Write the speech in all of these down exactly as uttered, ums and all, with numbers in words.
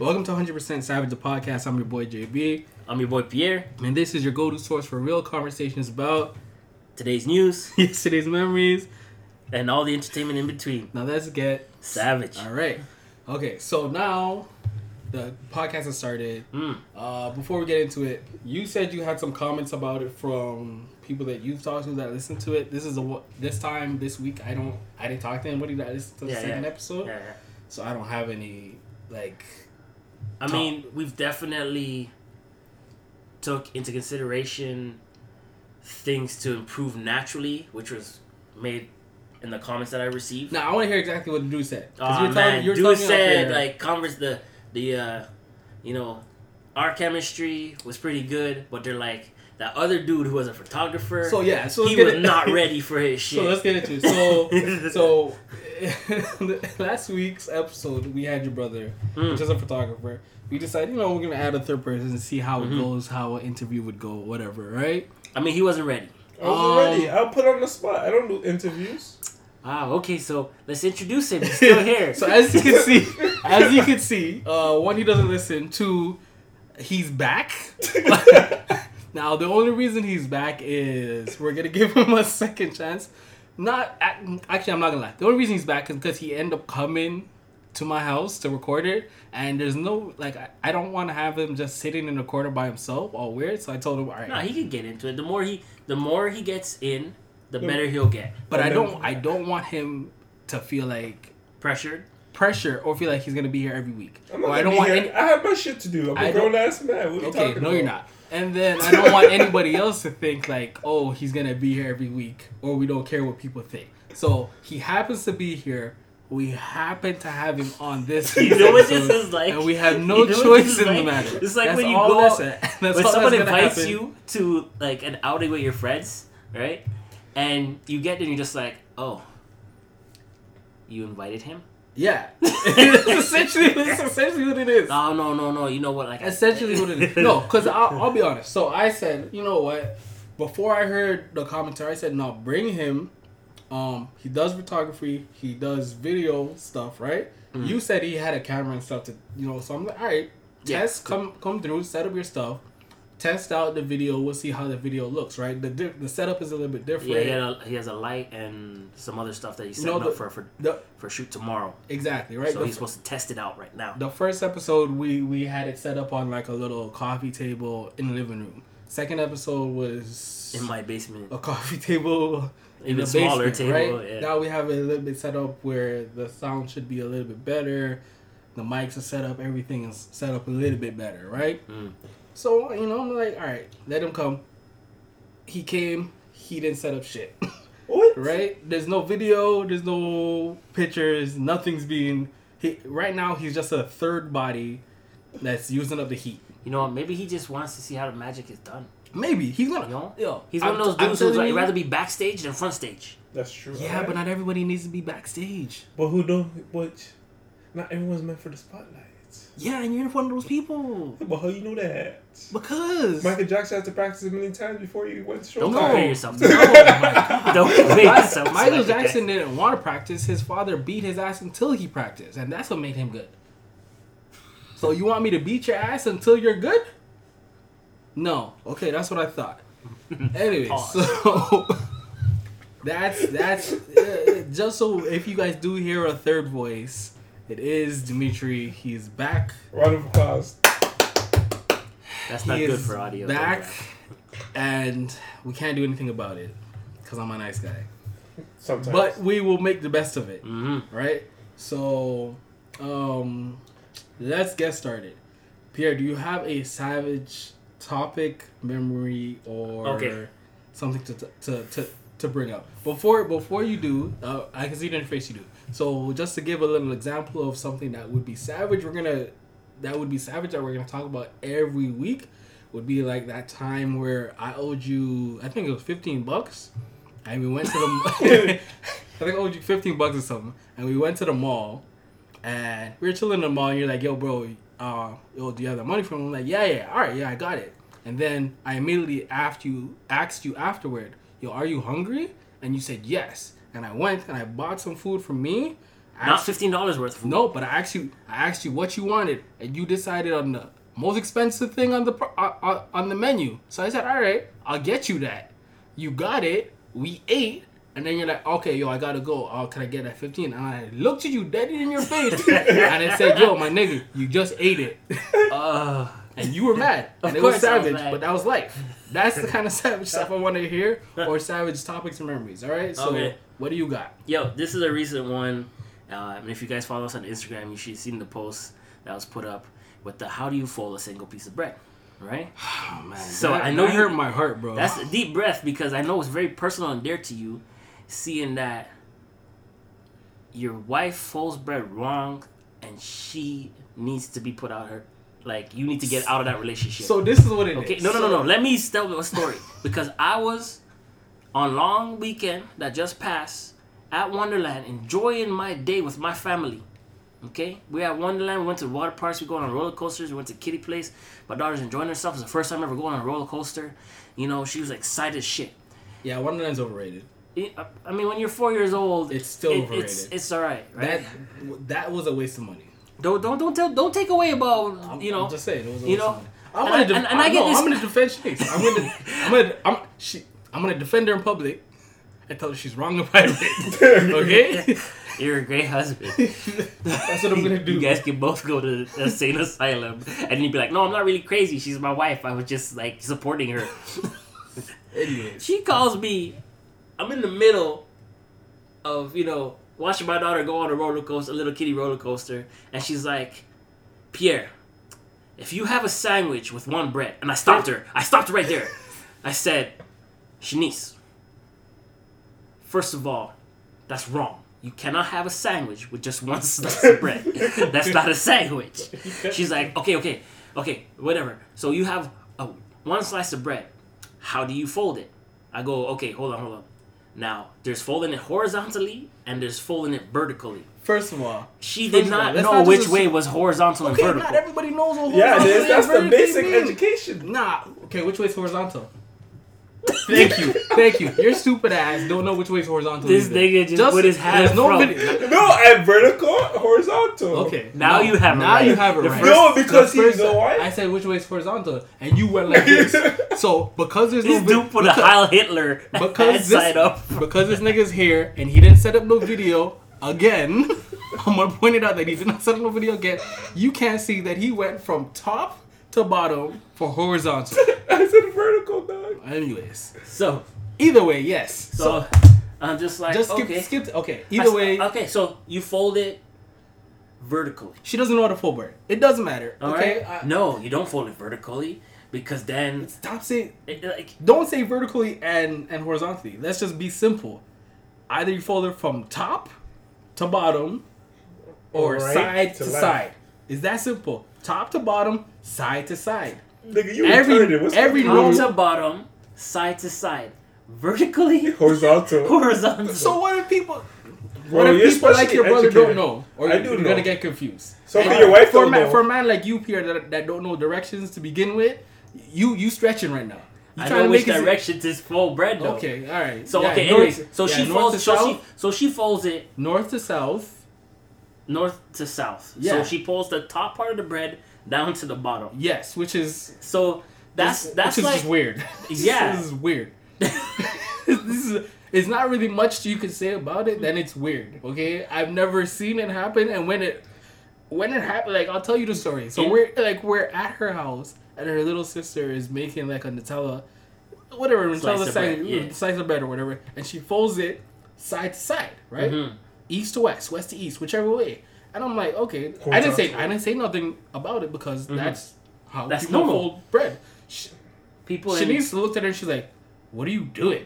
Welcome to one hundred percent Savage, the podcast. I'm your boy J B. I'm your boy Pierre. And this is your go-to source for real conversations about today's news, yesterday's memories, and all the entertainment in between. Now let's get savage. All right. Okay, so now the podcast has started. Mm. Uh, before we get into it, you said you had some comments about it from people that you've talked to that listened to it. This is a this time this week I don't I didn't talk to anybody that listened to the yeah, second yeah. episode. Yeah, yeah. So I don't have any like. I talk. mean, we've definitely took into consideration things to improve naturally, which was made in the comments that I received. Now I want to hear exactly what the dude said. Oh you're man, talking, dude said like converse the the uh, you know, our chemistry was pretty good, but they're like that other dude who was a photographer. So yeah, so he was it. not ready for his shit. So let's get into it. So so last week's episode we had your brother, mm. which is a photographer. We decided, you know, we're gonna add a third person and see how mm-hmm. it goes, how an interview would go, whatever, right? I mean, he wasn't ready. I wasn't um, ready. I'll put on the spot. I don't do interviews. Ah, okay. So let's introduce him. He's still here. So as you can see, as you can see, uh, one, he doesn't listen. Two, he's back. Now the only reason he's back is we're gonna give him a second chance. Not actually, I'm not gonna lie. The only reason he's back is because he ended up coming to my house to record it, and there's no like I, I don't want to have him just sitting in a corner by himself all weird. So I told him, all right, no, he can get into it. The more he, the more he gets in, the better he'll get. But I don't, I don't want him to feel like pressured, pressure, or feel like he's gonna be here every week. I'm not or I don't want. Any, I have my shit to do. I'm a grown ass man. What are you okay, talking no, about? You're not. And then I don't want anybody else to think like, oh, he's gonna be here every week, or we don't care what people think. So he happens to be here. We happen to have him on this you know what this is like? And we have no you know choice in like? the matter. It's like that's when you go that's when someone invites happen. you to like an outing with your friends, right? And you get there and you're just like, oh, you invited him? Yeah. It's essentially, it's essentially what it is. No, no, no, no. You know what? Like essentially I, what it is. No, because I'll, I'll be honest. So I said, you know what? Before I heard the commentary, I said, no, bring him. Um, he does photography, he does video stuff, right? Mm-hmm. You said he had a camera and stuff to, you know, so I'm like, all right, yeah. Test, come come through, set up your stuff, test out the video, we'll see how the video looks, right? The the setup is a little bit different. Yeah, he, had a, he has a light and some other stuff that he's setting you know, the, up for for, the, for shoot tomorrow. Exactly, right? So the, he's supposed to test it out right now. The first episode, we, we had it set up on like a little coffee table in the living room. Second episode was... in my basement. A coffee table... even smaller basement, table, right? Yeah. Now we have it a little bit set up where the sound should be a little bit better. The mics are set up. Everything is set up a little bit better, right? Mm. So, you know, I'm like, all right, let him come. He came. He didn't set up shit. What? Right? There's no video. There's no pictures. Nothing's being... He, right now, he's just a third body that's using up the heat. You know, maybe he just wants to see how the magic is done. Maybe he's gonna. You know? Yo, he's one I'm, of those dudes who's like rather be backstage than front stage. That's true. Yeah, right? But not everybody needs to be backstage. But who don't? But not everyone's meant for the spotlight. Yeah, and you're one of those people. But how you know that? Because Michael Jackson had to practice a million times before he went to show. Don't compare yourself. No, my don't compare yourself. Michael Jackson didn't want to practice. His father beat his ass until he practiced, and that's what made him good. So you want me to beat your ass until you're good? No. Okay, that's what I thought. Anyway, so that's that's uh, just so if you guys do hear a third voice, it is Dimitri. He's back. Round of applause. That's not he good for audio. Back, though, and we can't do anything about it because I'm a nice guy. Sometimes, but we will make the best of it, mm-hmm. right? So, um, let's get started. Pierre, do you have a savage topic, memory, or okay. something to, to to to bring up before before you do? Uh, I can see it in your face. You do. So just to give a little example of something that would be savage, we're gonna that would be savage that we're gonna talk about every week would be like that time where I owed you. I think it was fifteen bucks, and we went to the. I think I owed you fifteen bucks or something, and we went to the mall, and we were chilling in the mall, and you're like, "Yo, bro." Uh, yo, do you have the money from him? I'm like, yeah, yeah, all right, yeah, I got it. And then I immediately asked you, asked you afterward, yo, are you hungry? And you said yes. And I went and I bought some food for me. Not fifteen dollars worth. Of food. No, but I asked you. I asked you what you wanted, and you decided on the most expensive thing on the on, on the menu. So I said, "All right, I'll get you that." You got it. We ate, and then you're like, "Okay, yo, I gotta go. Oh, can I get that fifteen?" And I looked at you dead in your face, and I said, "Yo, my nigga, you just ate it." Uh, and you were mad. Of and it course, was savage, was but that was life. That's the kind of savage stuff I wanted to hear, or savage topics and memories. All right, so okay. What do you got? Yo, this is a recent one. Uh, and if you guys follow us on Instagram, you should have seen the post that was put up with the how do you fold a single piece of bread, right? Oh, man. So that, I know you hurt my heart, bro. That's a deep breath because I know it's very personal and dear to you, seeing that your wife folds bread wrong and she needs to be put out her. Like, you need to get out of that relationship. So this is what it okay? is. No, no, no, no. Let me tell a story because I was on long weekend that just passed. At Wonderland, enjoying my day with my family. Okay? We're at Wonderland. We went to water parks. We're going on roller coasters. We went to Kitty Place. My daughter's enjoying herself. It's the first time ever going on a roller coaster. You know, she was excited as shit. Yeah, Wonderland's overrated. It, I mean, when you're four years old, it's still it, overrated. It's, it's all right, right? That that was a waste of money. Don't don't don't tell, don't take away about I'm, you know. I'm just saying it was a waste you know, of money. I want to def- and I get no, this. I'm gonna defend Chase. I'm gonna I'm gonna I'm she I'm gonna defend her in public. I told her she's wrong about it. Okay? You're a great husband. That's what I'm going to do. You guys can both go to the insane asylum. And you'd be like, no, I'm not really crazy. She's my wife. I was just, like, supporting her. Idiot. She calls me. I'm in the middle of, you know, watching my daughter go on a roller coaster, a little kiddie roller coaster. And she's like, Pierre, if you have a sandwich with one bread. And I stopped her. I stopped her right there. I said, Shanice. First of all, that's wrong. You cannot have a sandwich with just one slice of bread. That's not a sandwich. She's like, okay, okay, okay, whatever. So you have a, one slice of bread. How do you fold it? I go, okay, hold on, hold on. Now, there's folding it horizontally and there's folding it vertically. First of all, she did not all, know not which way was horizontal okay, and vertical. Okay, not everybody knows what horizontal yeah, is. Yeah, that's the basic mean. Education. Nah, okay, which way is horizontal? Thank you, thank you. Your stupid ass don't know which way is horizontal. This nigga just, just put his hat no, no, at vertical, horizontal. Okay, now no, you have now it right. Now you have it the right. First, no, because he's the wife. I said which way is horizontal, and you went like this. So because there's this no video, dude put a Heil Hitler because this, up. Because this nigga's here and he didn't set up no video again. I'm gonna point it out that he did not set up no video again. You can't see that he went from top to bottom for horizontal. I said vertical, dog. Anyways, so either way, yes. So, so I'm just like just skip, okay. skip. Okay, either I, way. Okay, so you fold it vertically. She doesn't know how to fold bread. It doesn't matter. All okay, right? I, no, you don't fold it vertically because then stop saying. It, like, don't say vertically and and horizontally. Let's just be simple. Either you fold it from top to bottom, or right side to, to side. It's that simple. Top to bottom, side to side. Nigga, you retarded. What's every roll to bottom, side to side, vertically, horizontal, horizontal. So what if people? Bro, what if people like your brother educated. Don't know, or I do you're know. Gonna get confused? So for your wife, for a man, for a man like you, Pierre, that, that don't know directions to begin with, you you stretching right now. You I trying know to make which directions is fold bread though. Okay, all right. So yeah, okay, north, anyways, so yeah, she folds. So south, she so she folds it north to south. North to south. Yeah. So she pulls the top part of the bread down to the bottom. Yes, which is so that's this, that's which like, is just weird. Yeah, this is weird. This is it's not really much you can say about it. Then it's weird. Okay, I've never seen it happen, and when it when it happened, like I'll tell you the story. So yeah. we're like we're at her house, and her little sister is making like a Nutella, whatever Nutella slice, side, of bread, yeah. slice of bread or whatever, and she folds it side to side, right? Mm-hmm. East to west, west to east, whichever way, and I'm like, okay, horizontal. I didn't say I didn't say nothing about it because mm-hmm. that's how that's people normal. Fold bread. She, people Shanice in- looked at her and she's like, "What are you doing?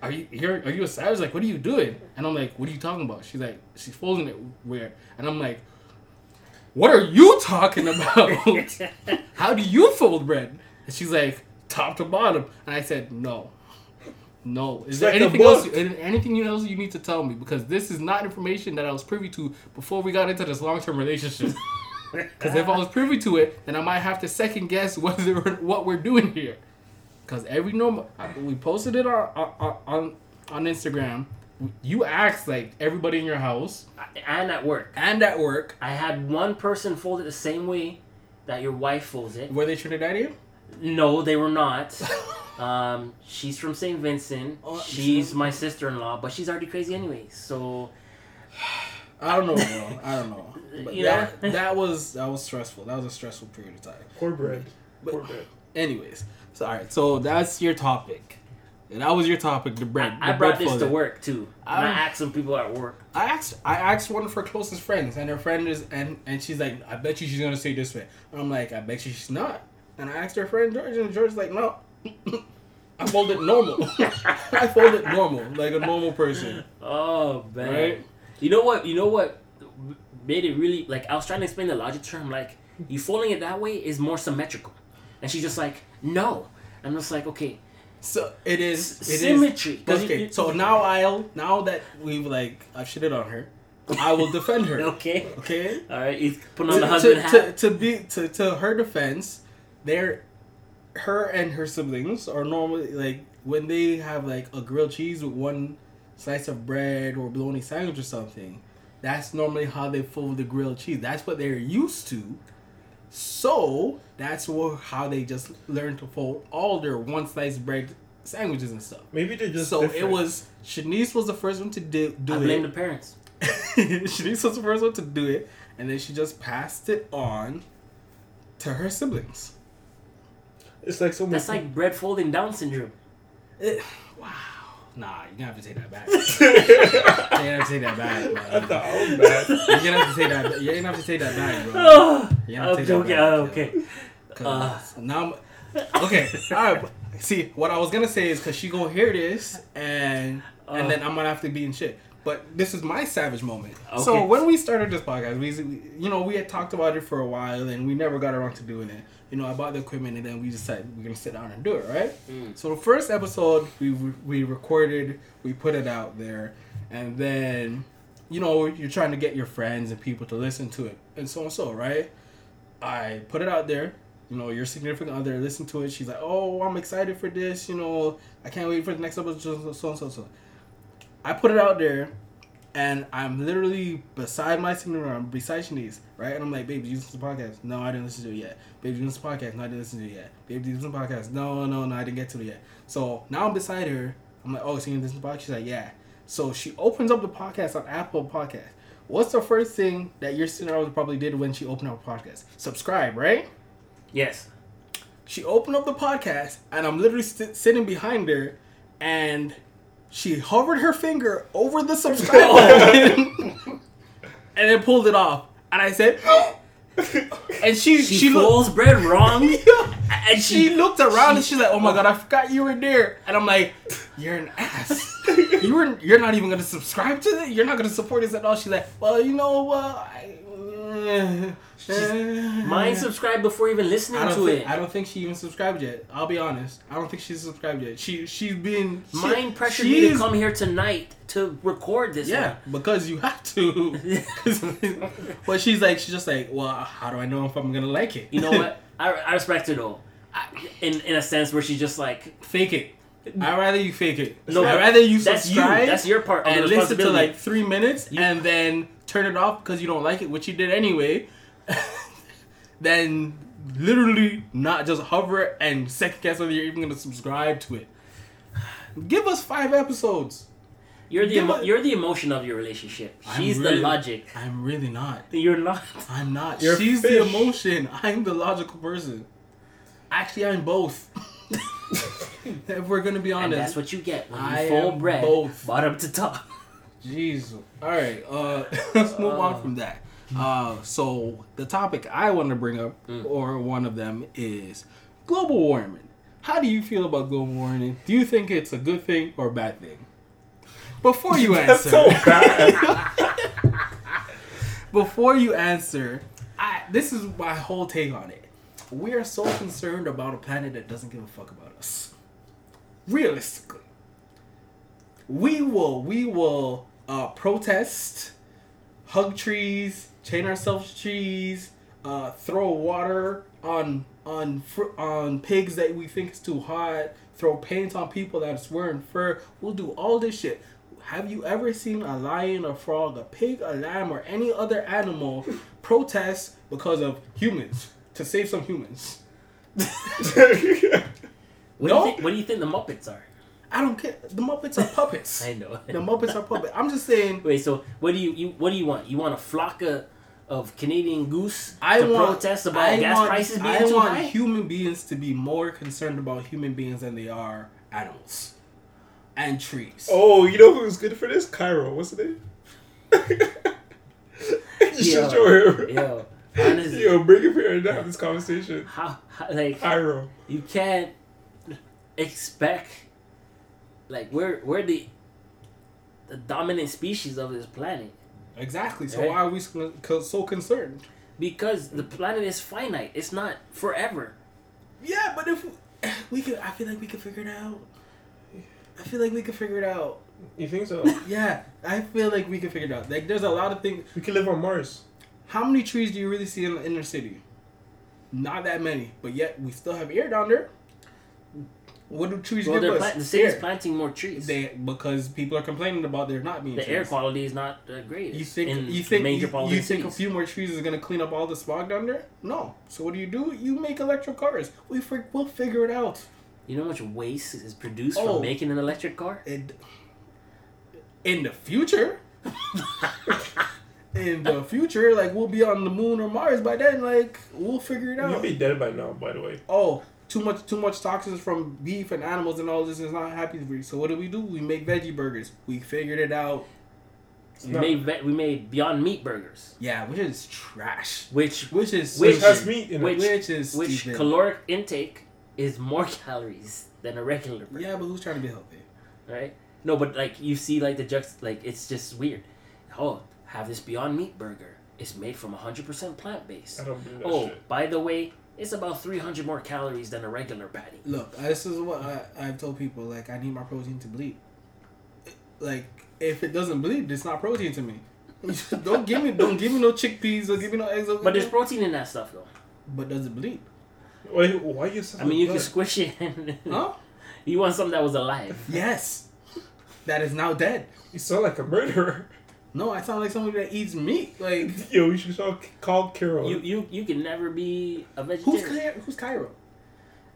Are you here? Are you a savage? Like, what are you doing?" And I'm like, "What are you talking about?" She's like, "She's folding it weird," and I'm like, "What are you talking about? How do you fold bread?" And she's like, "Top to bottom," and I said, "No." No. Is it's there like anything else? Anything else you need to tell me? Because this is not information that I was privy to before we got into this long-term relationship. Because if I was privy to it, then I might have to second guess whether what we're doing here. Because every normal, we posted it on on on, on Instagram. you asked like everybody in your house and at work and at work. I had one person fold it the same way that your wife folds it. Were they Trinidadian? No, they were not. Um, she's from Saint Vincent. Oh, she's my sister-in-law, but she's already crazy anyway. So I don't know, bro. I don't know. But you that, know? that was that was stressful. That was a stressful period of time. Poor bread. But, Poor bread. Anyways, so all right. So that's your topic. And that was your topic, the bread. I, the I brought bread this to work too. Um, and I asked some people at work. I asked I asked one of her closest friends, and her friend is and, and she's like, I bet you she's gonna say this way. And I'm like, I bet you she's not. And I asked her friend George, and George's like, no. I fold it normal. I fold it normal, like a normal person. Oh man. Right? You know what you know what made it really like I was trying to explain the logic to her, I'm like, you folding it that way is more symmetrical. And she's just like, no. I'm just like, okay. So it is it symmetry. Is, okay, you, you, so now I'll now that we've like I've shitted on her, I will defend her. Okay. Okay. All right. He's putting on to, the husband to, hat. To, to be to, to her defense, they're her and her siblings are normally like when they have like a grilled cheese with one slice of bread or bologna sandwich or something. That's normally how they fold the grilled cheese. That's what they're used to. So that's what, how they just learned to fold all their one slice bread sandwiches and stuff. Maybe they're just so different. It was Shanice was the first one to do, do I it. I blame the parents. Shanice was the first one to do it, and then she just passed it on to her siblings. It's like so. That's like bread folding Down syndrome. It, wow. Nah, you're gonna have to take that back. You're gonna have to take that back, bro. I thought I was bad. You're gonna have to take that back. You're gonna have to take that back, bro. You're gonna have to take joking. that back. Okay. Uh, now I'm, okay. All right. See, what I was gonna say is because she gonna hear this and uh, and then I'm gonna have to be in shit. But this is my savage moment. Okay. So when we started this podcast, we, we you know we had talked about it for a while and we never got around to doing it. You know, I bought the equipment, and then we decided we're going to sit down and do it, right? Mm. So the first episode, we we recorded, we put it out there, and then, you know, you're trying to get your friends and people to listen to it, and so and so, right? I put it out there. You know, your significant other listened to it. She's like, oh, I'm excited for this. You know, I can't wait for the next episode, so and so, so. I put it out there, and I'm literally beside my significant other, I'm beside Shanice, right? And I'm like, babe, did you listen to the podcast? No, I didn't listen to it yet. Babe, did you listen to the podcast? No, I didn't listen to it yet. Babe, did you listen to the podcast? No, no, no, I didn't get to it yet. So now I'm beside her. I'm like, oh, so you listen to the podcast? She's like, yeah. So she opens up the podcast on Apple Podcasts. What's the first thing that your significant other probably did when she opened up a podcast? Subscribe, right? Yes. She opened up the podcast, and I'm literally sit- sitting behind her, and she hovered her finger over the subscribe button and then pulled it off. And I said, oh. And she she, she folds looked, bread wrong. Yeah. And she, she looked around she, and she's like, oh my god, I forgot you were there. And I'm like, you're an ass. you were you're not even gonna subscribe to it. You're not gonna support this at all. She's like, well, you know what? Uh, uh, mine subscribed before even listening to think, it. I don't think she even subscribed yet. I'll be honest. I don't think she's subscribed yet. She she's been she, mine pressured she's, me to come here tonight to record this. Yeah, one. Because you have to. But she's like, she's just like, well, how do I know if I'm gonna like it? You know what? I I respect her though. I, in in a sense where she's just like fake it. I'd rather you fake it. No, I'd rather you subscribe. That's, you. that's your part. Of and the listen to like three minutes you, and then turn it off because you don't like it, which you did anyway. Then literally not just hover and second guess whether you're even going to subscribe to it. Give us five episodes. You're the emo- a- you're the emotion of your relationship. She's really, the logic. I'm really not. You're not. I'm not. You're She's fish. the emotion. I'm the logical person. Actually, I'm both. If we're going to be honest. And that's what you get when you fold bread both. Bottom to top. Jeez. All right. Uh, let's move uh, on from that. Uh, so the topic I want to bring up, mm. or one of them, is global warming. How do you feel about global warming? Do you think it's a good thing or a bad thing? Before you answer. That's so bad. Before you answer, I, this is my whole take on it. We are so concerned about a planet that doesn't give a fuck about us. Realistically. We will, we will uh, protest, hug trees, chain ourselves to trees, uh, throw water on on fr- on pigs that we think is too hot, throw paint on people that's wearing fur. We'll do all this shit. Have you ever seen a lion, a frog, a pig, a lamb, or any other animal protest because of humans? To save some humans. What, no? do you think, what do you think the Muppets are? I don't care. The Muppets are puppets. I know. The Muppets are puppets. I'm just saying. Wait, so what do you, you what do you want? You want a flock of, of Canadian goose I to want, protest about I gas want, prices being I too want high? Human beings to be more concerned about human beings than they are animals and trees. Oh, you know who's good for this? Cairo, what's his name? You should show him. Yo, honestly, yo, bring him here and have this conversation. How, how like Cairo? You can't expect. Like, we're, we're the the dominant species of this planet. Exactly. So right? Why are we so concerned? Because the planet is finite. It's not forever. Yeah, but if we, we could, I feel like we could figure it out. I feel like we could figure it out. You think so? Yeah, I feel like we could figure it out. Like, there's a lot of things. We could live on Mars. How many trees do you really see in the inner city? Not that many, but yet we still have air down there. What do trees well, give us? Plant- the city's air. Planting more trees. They, because people are complaining about there not being the trees. The air quality is not uh, great. You think in you think major you, you think a few more trees is going to clean up all the smog down there? No. So what do you do? You make electric cars. We for, we'll figure it out. You know how much waste is produced oh, from making an electric car? It, in the future. In the future, like, we'll be on the moon or Mars by then. Like, we'll figure it out. You'll be dead by now, by the way. Oh. Too much, too much toxins from beef and animals and all this is not happy for you. So what do we do? We make veggie burgers. We figured it out. We no. made ve- we made Beyond Meat burgers. Yeah, which is trash. Which which is which stupid. Has meat in which, it. Which is which stupid. Caloric intake is more calories than a regular burger. Yeah, but who's trying to be healthy? Right? No, but like you see, like the juxt, like it's just weird. Oh, have this Beyond Meat burger. It's made from one hundred percent plant based. I don't believe that oh, shit. By the way. It's about three hundred more calories than a regular patty. Look, this is what I, I've told people. Like, I need my protein to bleed. Like, if it doesn't bleed, it's not protein to me. don't give me, don't give me no chickpeas or give me no eggs. But there's protein in that stuff, though. But does it bleed? Why? Why you? I mean, you blood? Can squish it. Huh? You want something that was alive? Yes. That is now dead. You sound like a murderer. No, I sound like somebody that eats meat. Like, yo, you should call Cairo. You you you can never be a vegetarian. Who's Cairo? Who's Cairo?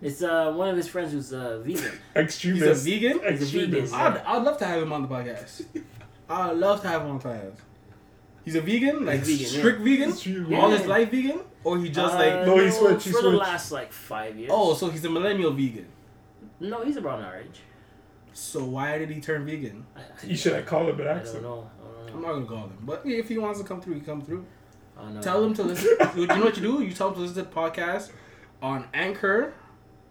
It's uh one of his friends who's a vegan. Extremist. He's a vegan. Extremist. I'd I'd love to have him on the podcast. I'd love to have him on the podcast. He's a vegan, like vegan, strict yeah. vegan, strict all yeah. his life vegan, or he just uh, like no, he switched. For switch. The last like five years. Oh, so he's a millennial vegan. No, he's a brown orange. So why did he turn vegan? I, I you should have called him an accent. I don't know. I'm not going to call him. But if he wants to come through, he come through. Oh, no. Tell him to listen. You know what you do? You tell him to listen to the podcast on Anchor.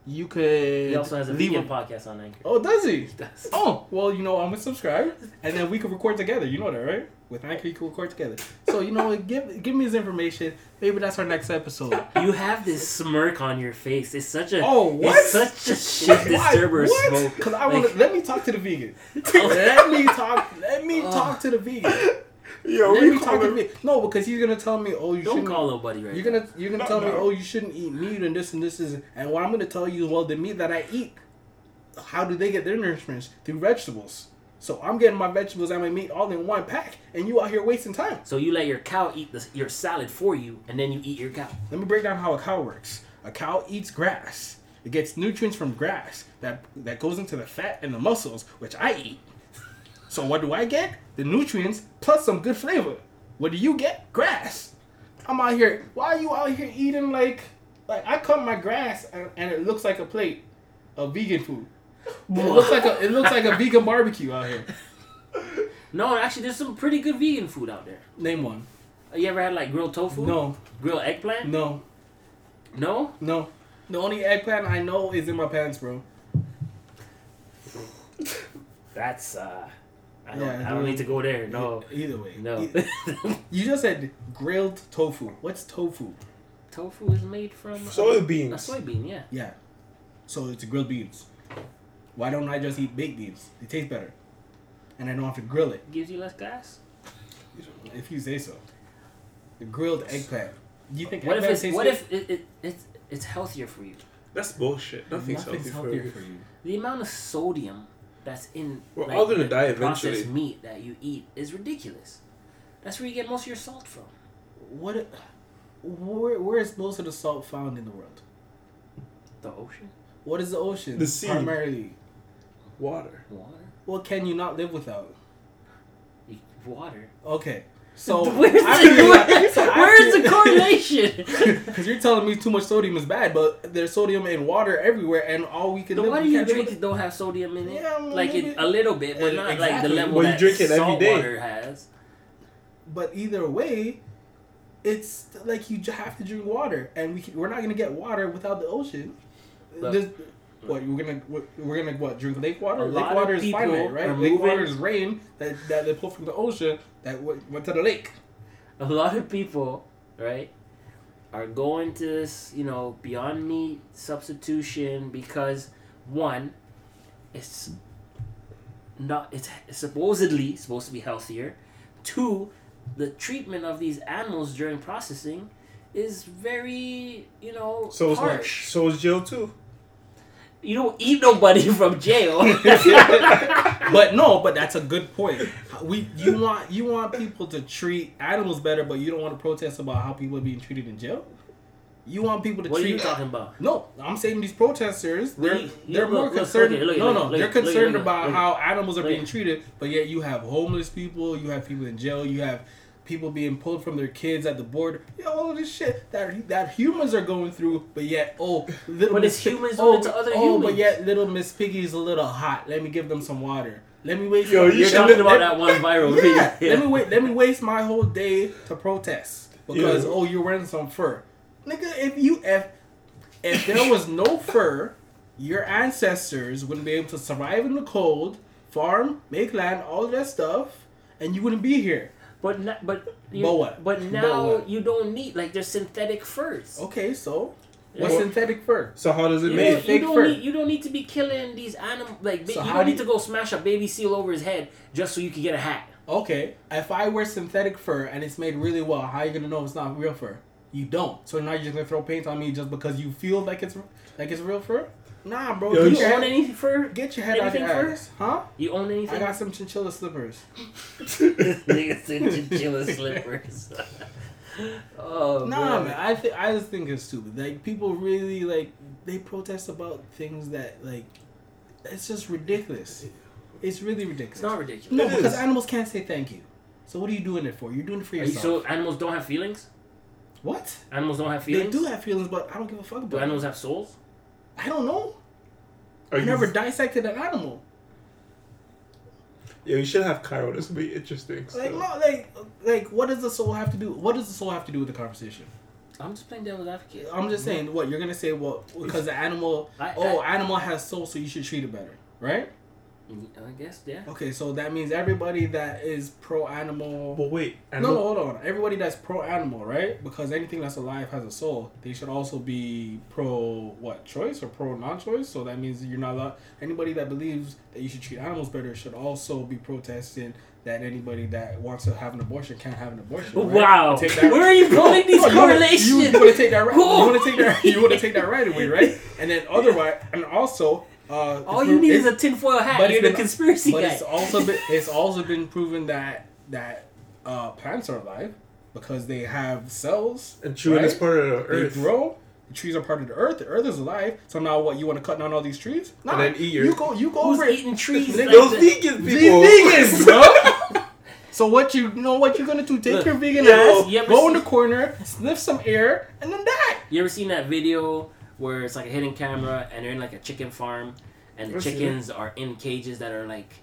You could... He also has a vegan podcast on Anchor. Oh, does he? He does. Oh, well, you know, I'm going to subscribe. And then we can record together. You know that, right? With Anchor, you can record together. So, you know, give give me his information. Maybe that's our next episode. You have this smirk on your face. It's such a... Oh, what? It's such a shit disturber smoke. Because I want to... Let me talk to the vegan. Oh. Let me talk... Let me oh. talk to the vegan. Yo, let me talk to the vegan. No, because he's going to tell me, oh, you Don't shouldn't... Don't call nobody right You're going to you're gonna no, tell no. me, oh, you shouldn't eat meat and this and this is... And what I'm going to tell you, well, the meat that I eat, how do they get their nourishment? Through vegetables. So I'm getting my vegetables and my meat all in one pack, and you out here wasting time. So you let your cow eat the, your salad for you, and then you eat your cow. Let me break down how a cow works. A cow eats grass. It gets nutrients from grass that that goes into the fat and the muscles, which I eat. So what do I get? The nutrients plus some good flavor. What do you get? Grass. I'm out here. Why are you out here eating like, like I cut my grass and, and it looks like a plate of vegan food. It looks like a it looks like a vegan barbecue out here. No, actually, there's some pretty good vegan food out there. Name one. You ever had like grilled tofu? No. Grilled eggplant? No. No? No. The only eggplant I know is in my pants, bro. That's uh, I don't, yeah, I don't need to go there. No. Either way. No. Either. You just said grilled tofu. What's tofu? Tofu is made from soybeans. Uh, soybean, yeah. Yeah. So it's grilled beans. Why don't I just eat baked beans? They taste better. And I don't have to grill it. Gives you less gas? If you say so. The grilled eggplant. You think what if it's, tastes what good? If it, it, it's, it's healthier for you? That's bullshit. Nothing's, Nothing's healthier, healthier for you. for you. The amount of sodium that's in well, like, other than that, eventually processed meat that you eat is ridiculous. That's where you get most of your salt from. What? Where? Where is most of the salt found in the world? The ocean. What is the ocean? The sea. Primarily. Water. Water. What can you not live without? Water. Okay. So where's I the, where, so where's the correlation? Because you're telling me too much sodium is bad, but there's sodium in water everywhere, and all we can. The water you drink with... don't have sodium in it. Yeah, like it, a little bit, but not exactly. like the level well, that you drink it salt every day. Water has. But either way, it's like you have to drink water, and we can, we're not gonna get water without the ocean. But, this, what we're gonna we're gonna what drink lake water? Lake water is finite, right? Lake water is rain that, that they pull from the ocean that went to the lake. A lot of people, right, are going to this, you know, Beyond Meat substitution because one, it's not it's supposedly supposed to be healthier. Two, the treatment of these animals during processing is very, you know, so harsh. Is so is jail too. You don't eat nobody from jail. But no, but that's a good point. We you want you want people to treat animals better, but you don't want to protest about how people are being treated in jail. You want people to what treat. What are you talking about? No, I'm saying these protesters. They're you, you they're look, more look, concerned. Look, look, no, no, look, they're concerned look, look, about look, how animals are look, being treated, but yet you have homeless people, you have people in jail, you have people being pulled from their kids at the border. You know, all this shit that that humans are going through, but yet oh, little but Miss it's P- humans oh, doing it to other oh, humans. Oh, but yet little Miss Piggy's a little hot. Let me give them some water. Let me waste. Yo, you're talking let, about let, that one viral video. Yeah, yeah. Let me wait. Let me waste my whole day to protest because yeah. oh, you're wearing some fur. Nigga, if you if if there was no fur, your ancestors wouldn't be able to survive in the cold, farm, make land, all that stuff, and you wouldn't be here. But not, but you, but, what? but now but you don't need like there's synthetic furs. Okay, so what's well, synthetic fur? So how does it you make? You don't fur? need you don't need to be killing these animals. Like so you don't need do you... to go smash a baby seal over his head just so you can get a hat. Okay, if I wear synthetic fur and it's made really well, how are you gonna know it's not real fur? You don't. So now you're just gonna throw paint on me just because you feel like it's like it's real fur? Nah, bro. Yo, you, you own any fur? Get your head out of your ass, huh? You own anything? I got some chinchilla slippers. Nigga said chinchilla slippers. oh, nah, man. man. I th- I just think it's stupid. Like people really like they protest about things that like it's just ridiculous. It's really ridiculous. It's not ridiculous. No, it because is. Animals can't say thank you. So what are you doing it for? You're doing it for yourself. Are you, so animals don't have feelings? What? Animals don't have feelings? They do have feelings, but I don't give a fuck about it. Do animals have souls? I don't know. Are I never f- dissected an animal. Yeah, you should have Cairo. This would be interesting. So. Like, no, like, like, what does the soul have to do? What does the soul have to do with the conversation? I'm just playing devil's advocate. I'm just saying, what, you're going to say, well, because the animal, I, I, oh, animal has soul, so you should treat it better, right? I guess, yeah. Okay, so that means everybody that is pro-animal... But wait. Animal- no, no, hold on. Everybody that's pro-animal, right? Because anything that's alive has a soul. They should also be pro, what, choice or pro-non-choice? So that means you're not allowed... Anybody that believes that you should treat animals better should also be protesting that anybody that wants to have an abortion can't have an abortion. Right? Wow. Take that where right- are you pulling no, these no, correlations? You, you want to take that right You want to take that right away, right? And then otherwise... And also... Uh, all you need is a tinfoil hat. But you're the conspiracy but guy. But it's also been it's also been proven that that uh, plants are alive because they have cells. And true, right? It's part of the earth. They grow. The trees are part of the earth. The earth is alive. So now, what you want to cut down all these trees? Nah, and then eat your... you go you go Who's over eating it. trees. Like those vegan people. These vegans, bro. So what you, you know what you're gonna do? Take Look, your vegan ass, you go in the corner, sniff some air, and then die. You ever seen that video? Where it's like a hidden camera, and they're in like a chicken farm, and the chickens are in cages that are like,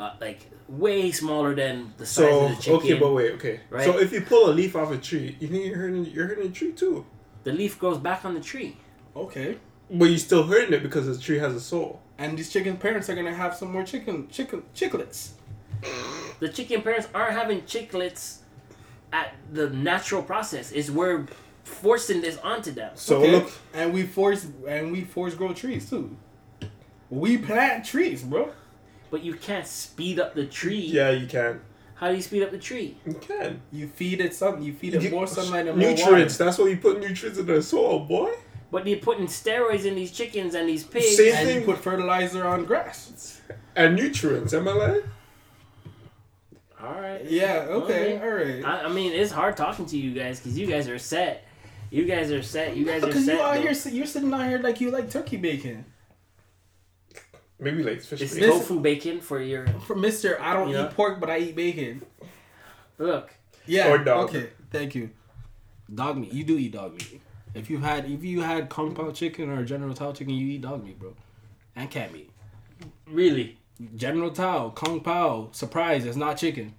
uh, like way smaller than the size so, of the chicken. Okay, but wait, okay. Right? So if you pull a leaf off a tree, you think you're hurting, you're hurting the tree too. The leaf grows back on the tree. Okay, but you're still hurting it because the tree has a soul. And these chicken parents are gonna have some more chicken, chicken chicklets. The chicken parents are having chicklets at the natural process. It's where. Forcing this onto them. So okay. look, and we force and we force grow trees too. We plant trees, bro. But you can't speed up the tree. Yeah, you can. How do you speed up the tree? You can. You feed it something. You feed it you, more sunlight and nutrients. More water. That's why you put nutrients in the soil, boy. But you're putting steroids in these chickens and these pigs. Same and thing put fertilizer on grass. And nutrients, am I right? All right. Yeah, okay, okay. all right. I, I mean, it's hard talking to you guys because you guys are set. You guys are set. You guys no, are set. Because you out here, you're sitting out here like you like turkey bacon. Maybe like fish it's bacon. Tofu bacon for your... For Mister I don't eat know? pork, but I eat bacon. Look. Yeah, or dog. Okay, thank you. Dog meat. You do eat dog meat. If you had if you had Kung Pao chicken or General Tso chicken, you eat dog meat, bro. And cat meat. Really? General Tso, Kung Pao, surprise, it's not chicken.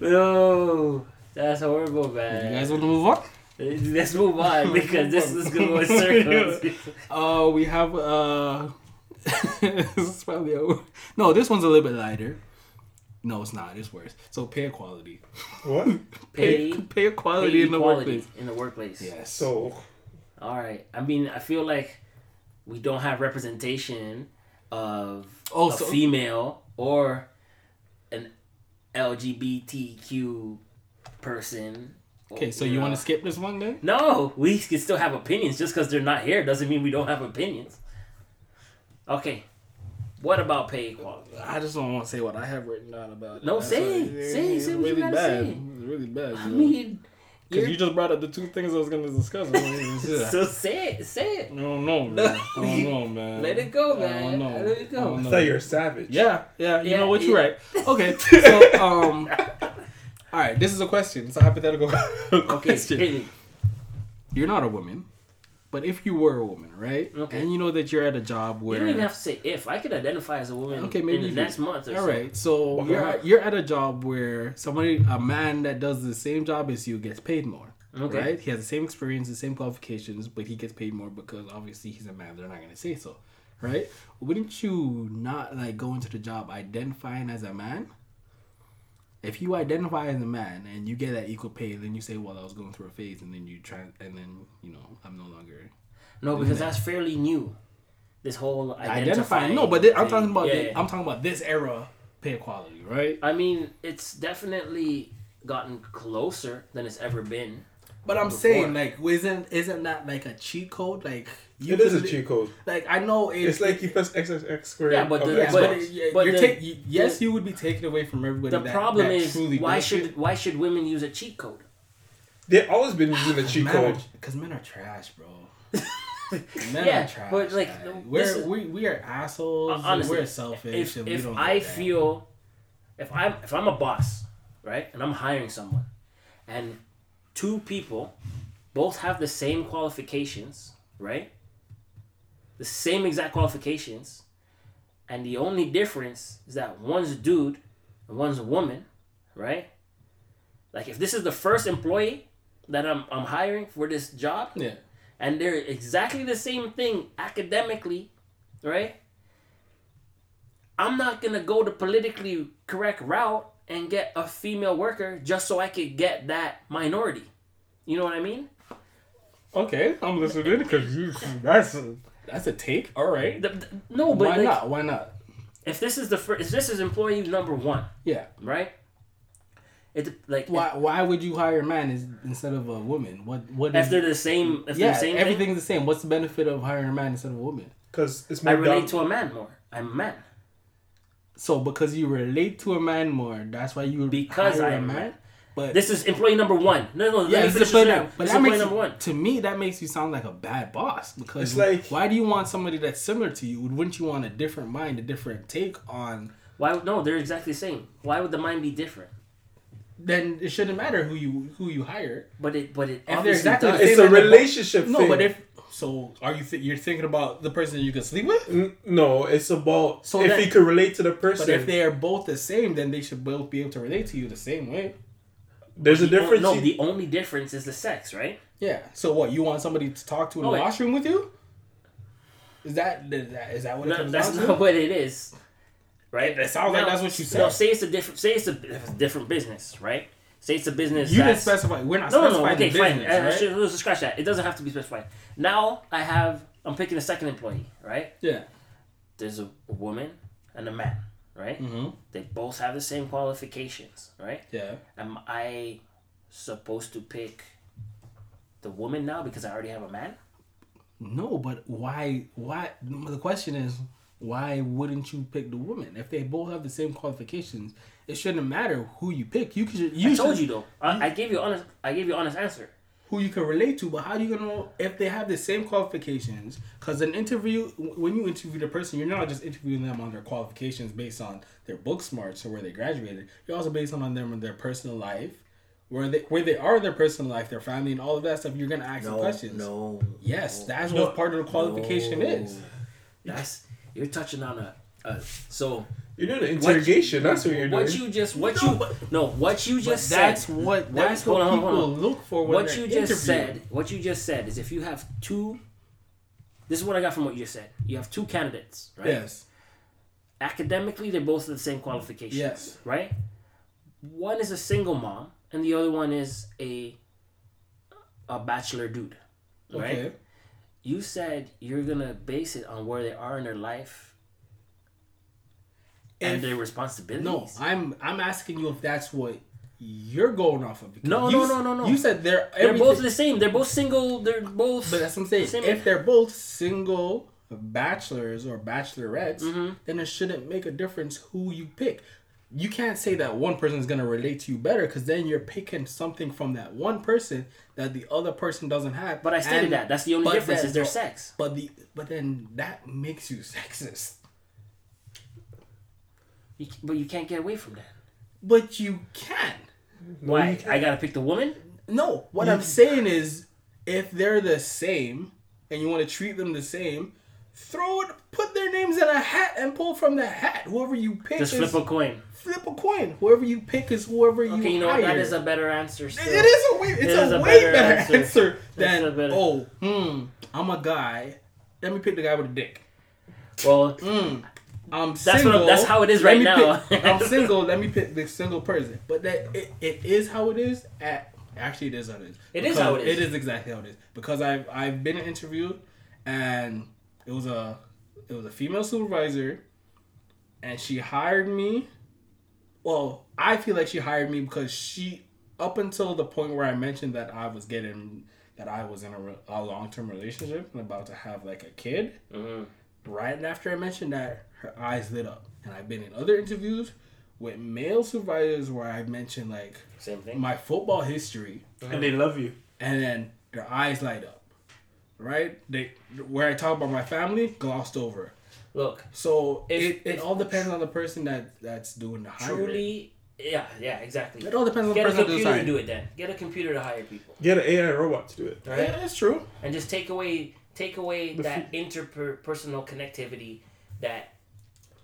No, that's horrible, man. You guys want to move on? Let's move on because this is going to go in circles. Oh, uh, we have... Uh... this is probably a... No, this one's a little bit lighter. No, it's not. It's worse. So pay equality. What? Pay pay, pay equality pay in the workplace. In the workplace. Yes. So. All right. I mean, I feel like we don't have representation of oh, a so, female or an L G B T Q person. Okay, so you, you want to skip this one then? No, we can still have opinions. Just because they're not here doesn't mean we don't have opinions. Okay. What about pay equality? I just don't want to say what I have written down about it. No, That's say it. Say it. Say what really you gotta bad. say. It's really bad. You know? I mean... Because you just brought up the two things I was going to discuss. So say it. Say it. I don't know, man. I don't know, man. Let it go, man. I Let it go. I, I thought you were savage. Yeah. Yeah. You yeah, know what? Yeah. You're right. Okay. So, um... all right. This is a question. It's a hypothetical question. Okay. You're not a woman. But if you were a woman, right? Okay. And you know that you're at a job where... You don't even have to say if. I could identify as a woman okay, maybe in the you next do. month or All so. right. So okay. you're, at, you're at a job where somebody, a man that does the same job as you gets paid more. Okay. Right? He has the same experience, the same qualifications, but he gets paid more because obviously he's a man. They're not going to say so. Right? Wouldn't you not like go into the job identifying as a man? If you identify as a man and you get that equal pay, then you say, well, I was going through a phase, and then you try, and then, you know, I'm no longer... No, because that. that's fairly new, this whole identifying. Identifying. No, but this, I'm talking about yeah, this, yeah. I'm talking about this era pay equality, right? I mean, it's definitely gotten closer than it's ever been. But I'm before. saying, like, isn't isn't that like a cheat code? Like, you it is a cheat code. Like, I know it, it's like you press X X X squared. Yeah, but, the, yeah, but, yeah, but you're the, take, you, yes, the, you would be taken away from everybody. The that, problem that is why should it. why should women use a cheat code? They've always been using a cheat code because men are trash, bro. Men yeah, are trash. But like, we're, is, we we are assholes. Honestly, we're selfish. If, and we if don't I that. feel, if I'm if I'm a boss, right, and I'm hiring someone, and two people both have the same qualifications, right? The same exact qualifications. And the only difference is that one's a dude and one's a woman, right? Like if this is the first employee that I'm I'm hiring for this job, yeah, and they're exactly the same thing academically, right? I'm not gonna go the politically correct route and get a female worker just so I could get that minority. You know what I mean? Okay, I'm listening because you that's a, that's a take. All right. The, the, no, but why like, not? Why not? If this is the first, if this is employee number one. Yeah. Right. It like why if, why would you hire a man instead of a woman? What what if is, they're the same? If yeah, they're the same everything's thing? the same. What's the benefit of hiring a man instead of a woman? Because it's I relate dumb. to a man more. I'm a man. So because you relate to a man more, that's why you because hire I am a man. But this is employee number one. No, no, yeah, it's employee, now. But that employee makes number you, one. To me, that makes you sound like a bad boss because it's like, why do you want somebody that's similar to you? Wouldn't you want a different mind, a different take on? Why no? They're exactly the same. Why would the mind be different? Then it shouldn't matter who you who you hire. But it but it if obviously exactly does. It's a relationship. No, thing. But if. So are you th- you're thinking about the person you can sleep with? No, it's about so if that, you can relate to the person. But if they are both the same, then they should both be able to relate to you the same way. There's but a the difference. O- no, the only difference is the sex, right? Yeah. So what, you want somebody to talk to in oh, the wait. washroom with you? Is that is that, is that what no, it comes down to? That's not what it is, right? That sounds no, like that's what you said. No, say it's a different. Say it's a, it's a different business, right? Say it's a business. You didn't specify. We're not no, specifying no, no. Okay, fine. Let's right? uh, scratch that. It doesn't have to be specified. Now I have. I'm picking a second employee, right? Yeah. There's a, a woman and a man, right? Mm-hmm. They both have the same qualifications, right? Yeah. Um, I supposed to pick the woman now because I already have a man? No, but why? Why? The question is, why wouldn't you pick the woman if they both have the same qualifications? It shouldn't matter who you pick. You could. You I told should, you though. I, you, I gave you honest. I gave you honest answer. Who you can relate to, but how do you know if they have the same qualifications? Because an interview, when you interview the person, you're not just interviewing them on their qualifications based on their book smarts or where they graduated. You're also based on them and their personal life, where they where they are in their personal life, their family, and all of that stuff. You're gonna ask no, them questions. No. Yes, no, that's no, what part of the qualification no. is. That's you're touching on a, a so. You're doing an interrogation. What you, that's what you're doing. What you just, what no, you, but, no, what you just said. That's what, what that's what on, people look for. When what you just said, what you just said is if you have two. This is what I got from what you just said. You have two candidates, right? Yes. Academically, they're both of the same qualifications. Yes. Right. One is a single mom, and the other one is a, a bachelor dude, right? Okay. You said you're gonna base it on where they are in their life. And their responsibilities. No, I'm I'm asking you if that's what you're going off of. No, you, no, no, no, no. You said they're everything. They're both the same. They're both single. They're both. But that's what I'm saying. The if they're both single bachelors or bachelorettes, mm-hmm. then it shouldn't make a difference who you pick. You can't say that one person is going to relate to you better because then you're picking something from that one person that the other person doesn't have. But I stated and, that. That's the only difference that, is their sex. But the but then that makes you sexist. You, but you can't get away from that. But you can. Why? You can. I gotta pick the woman? No. What you, I'm saying is, if they're the same, and you want to treat them the same, throw it, put their names in a hat and pull from the hat. Whoever you pick just is... Just flip a coin. Flip a coin. Whoever you pick is whoever okay, you hire. Okay, you know what? That is a better answer still. It is a way, it's it a, a way better, better answer, answer than, better. oh, hmm, I'm a guy. Let me pick the guy with a dick. Well... Mm. I'm that's single. What that's how it is right now. Pick, I'm single. Let me pick the single person. But that it, it is how it is. At, actually, it is how it is. It is how it is. It is exactly how it is because I've I've been interviewed, and it was a it was a female supervisor, and she hired me. Well, I feel like she hired me because she up until the point where I mentioned that I was getting that I was in a, a long term relationship and about to have like a kid. Mm-hmm. Right after I mentioned that, her eyes lit up. And I've been in other interviews with male supervisors where I've mentioned, like, same thing. My football history. And they love you. And then their eyes light up. Right? They where I talk about my family, glossed over. Look. So if, it, it if, all depends on the person that, that's doing the hiring. Truly, yeah, yeah, exactly. It all depends on Get the person that's hiring. Get a computer to do it then. Get a computer to hire people. Get an A I robot to do it. Right? Yeah, that's true. And just take away... Take away that interpersonal connectivity that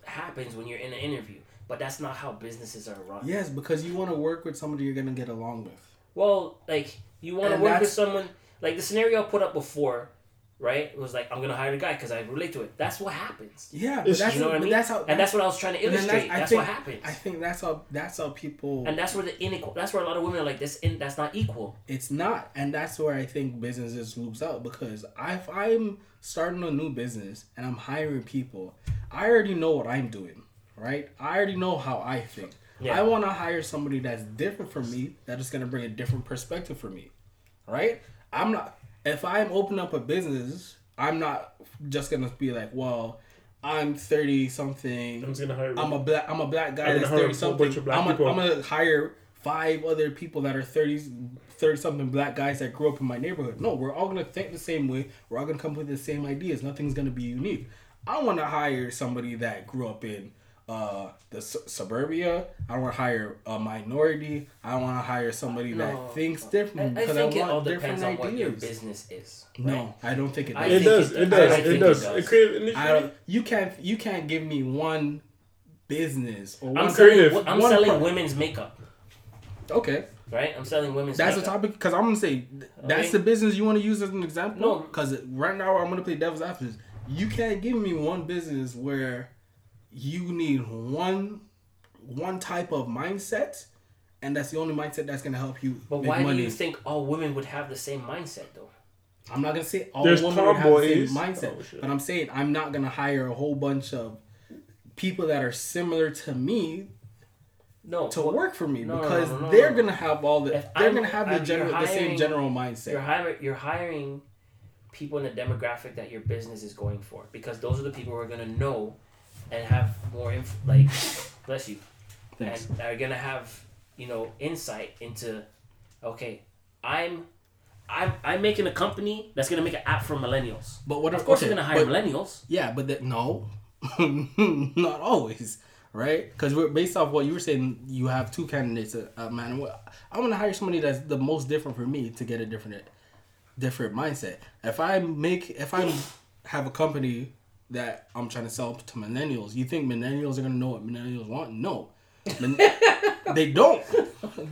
happens when you're in an interview. But that's not how businesses are run. Yes, because you want to work with somebody you're going to get along with. Well, like, you want to work with someone... Like, the scenario I put up before, right? It was like, I'm going to hire a guy because I relate to it. That's what happens. Yeah, but that's, you know what I mean? That's how, and that's what I was trying to illustrate. That's, that's think, what happens. I think that's how that's how people... And that's where the inequal. That's where a lot of women are like, this. In, that's not equal. It's not. And that's where I think businesses lose out because if I'm starting a new business and I'm hiring people, I already know what I'm doing, right? I already know how I think. Yeah. I want to hire somebody that's different from me that is going to bring a different perspective for me, right? I'm not... If I'm opening up a business, I'm not just gonna be like, well, I'm thirty something. I'm just gonna hire. I'm a black. I'm a black guy that's thirty something. I'm a, I'm gonna hire five other people that are thirty, thirty something black guys that grew up in my neighborhood. No, we're all gonna think the same way. We're all gonna come up with the same ideas. Nothing's gonna be unique. I want to hire somebody that grew up in uh, the su- suburbia. I want to hire a minority. I want to hire somebody no. that thinks different. I, I think I it all depends on what your business is. Right? No, I don't think it does. It does. It does. It does. It creates. I you can't. You can't give me one business or one. I'm selling, one I'm selling product. Women's makeup. Okay. Right, I'm selling women's. That's makeup. A topic because I'm gonna say that's okay. The business you want to use as an example. No, because right now I'm gonna play devil's advocate. You can't give me one business where. You need one one type of mindset, and that's the only mindset that's going to help you But make why money. Do you think all women would have the same mindset, though? I'm not going to say all There's women tomboys. Would have the same mindset, oh, sure. But I'm saying I'm not going to hire a whole bunch of people that are similar to me no, to what, work for me no, because no, no, no, they're no. gonna have all the if they're I'm, gonna have I'm, the general hiring, the same general mindset. You're hiring you're hiring people in the demographic that your business is going for, because those are the people who are gonna know and have more inf- like bless you. Thanks. And are gonna have, you know, insight into, okay, I'm I'm, I'm making a company that's gonna make an app for millennials. But what? Of course, okay, you're gonna hire but, millennials. Yeah, but that, no, not always, right? Because we're based off what you were saying. You have two candidates, uh, uh, man. Well, I'm gonna hire somebody that's the most different for me to get a different, different mindset. If I make, if I have a company that I'm trying to sell to millennials, you think millennials are gonna know what millennials want? No. They don't.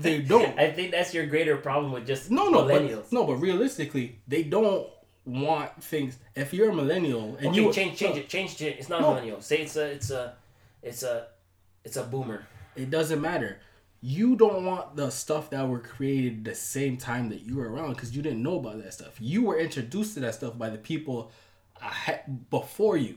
They don't. I think that's your greater problem with just no, no, millennials. But, no, but realistically, they don't want things. If you're a millennial and okay, you change, change no, it, change it. It's not no. a millennial. Say it's a, it's a, it's a, it's a boomer. It doesn't matter. You don't want the stuff that were created the same time that you were around, because you didn't know about that stuff. You were introduced to that stuff by the people before you.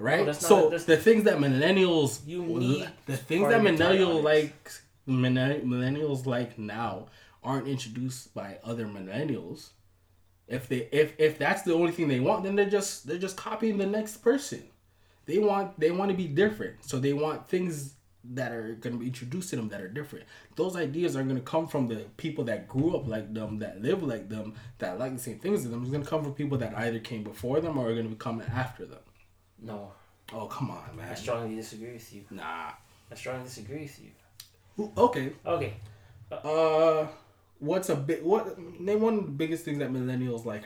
Right, no, so a, the things that millennials, you need the things that millennials like, millennials like now aren't introduced by other millennials. If they, if if that's the only thing they want, then they're just they're just copying the next person. They want they want to be different, so they want things that are going to be introduced to them that are different. Those ideas are going to come from the people that grew up like them, that live like them, that like the same things as them. It's going to come from people that either came before them or are going to be coming after them. No. Oh, come on, man. I strongly disagree with you. Nah. I strongly disagree with you. Okay. Okay. Uh, uh what's a big what name one of the biggest things that millennials like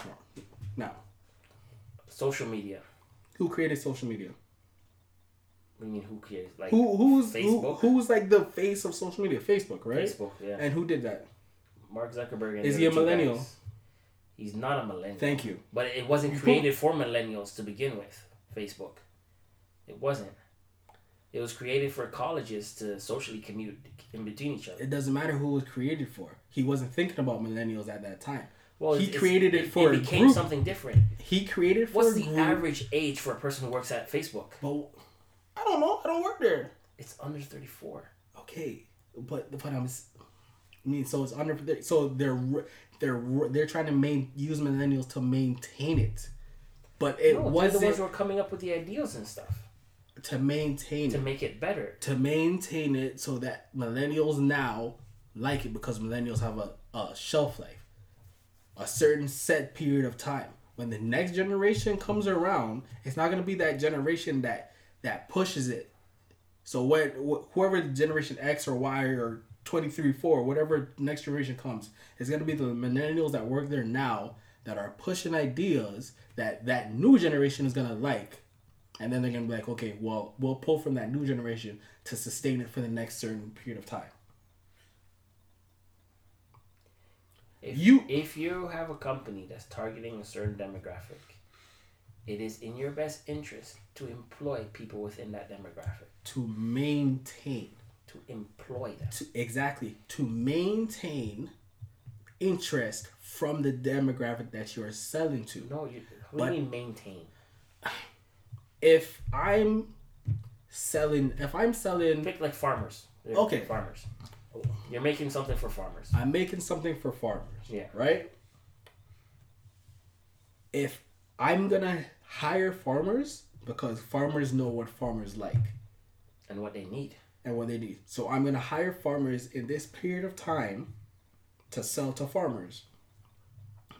now? Social media. Who created social media? What do you mean who created? Like who who's Facebook? Who, who's like the face of social media? Facebook, right? Facebook, yeah. And who did that? Mark Zuckerberg. And is he a millennial? Guys. He's not a millennial. Thank you. But it wasn't created for millennials to begin with. Facebook. It wasn't. It was created for colleges to socially commute in between each other. It doesn't matter who it was created for. He wasn't thinking about millennials at that time. Well, he created it, it for it became a group. Something different. He created for What's a group. The average age for a person who works at Facebook? Well, I don't know. I don't work there. It's under thirty-four. Okay, but but I'm. I mean, so it's under. So they're they're they're trying to main, use millennials to maintain it. But it no, wasn't. The ones who were coming up with the ideas and stuff to maintain to it. make it better, to maintain it so that millennials now like it, because millennials have a, a shelf life, a certain set period of time. When the next generation comes around, it's not going to be that generation that that pushes it. So when wh- whoever Generation X or Y or twenty-three four, whatever next generation comes, it's going to be the millennials that work there now that are pushing ideas that that new generation is gonna like, and then they're gonna be like, okay, well, we'll pull from that new generation to sustain it for the next certain period of time. If you if you have a company that's targeting a certain demographic, it is in your best interest to employ people within that demographic. To maintain. To employ them. To, exactly. To maintain interest from the demographic that you're selling to. No, you, who but do you maintain? If I'm selling, if I'm selling, pick like farmers. They're okay, farmers. You're making something for farmers. I'm making something for farmers. Yeah. Right. If I'm gonna hire farmers, because farmers know what farmers like, and what they need, and what they need. So I'm gonna hire farmers in this period of time to sell to farmers.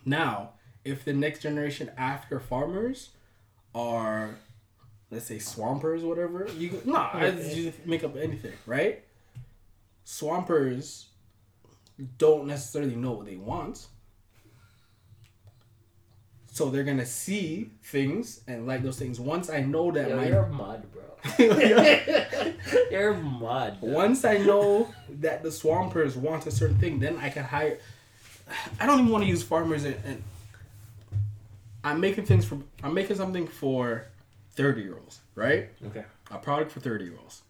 Now, if the next generation after farmers are, let's say, swampers, whatever, you no, nah, I just make up anything, right? Swampers don't necessarily know what they want, so they're gonna see things and like those things. Once I know that, Yo, my you're mud, bro. You're mud. Bro. Once I know that the swampers want a certain thing, then I can hire. I don't even want to use farmers, and, and I'm making things for I'm making something for thirty year olds, right? Okay. A product for thirty year olds.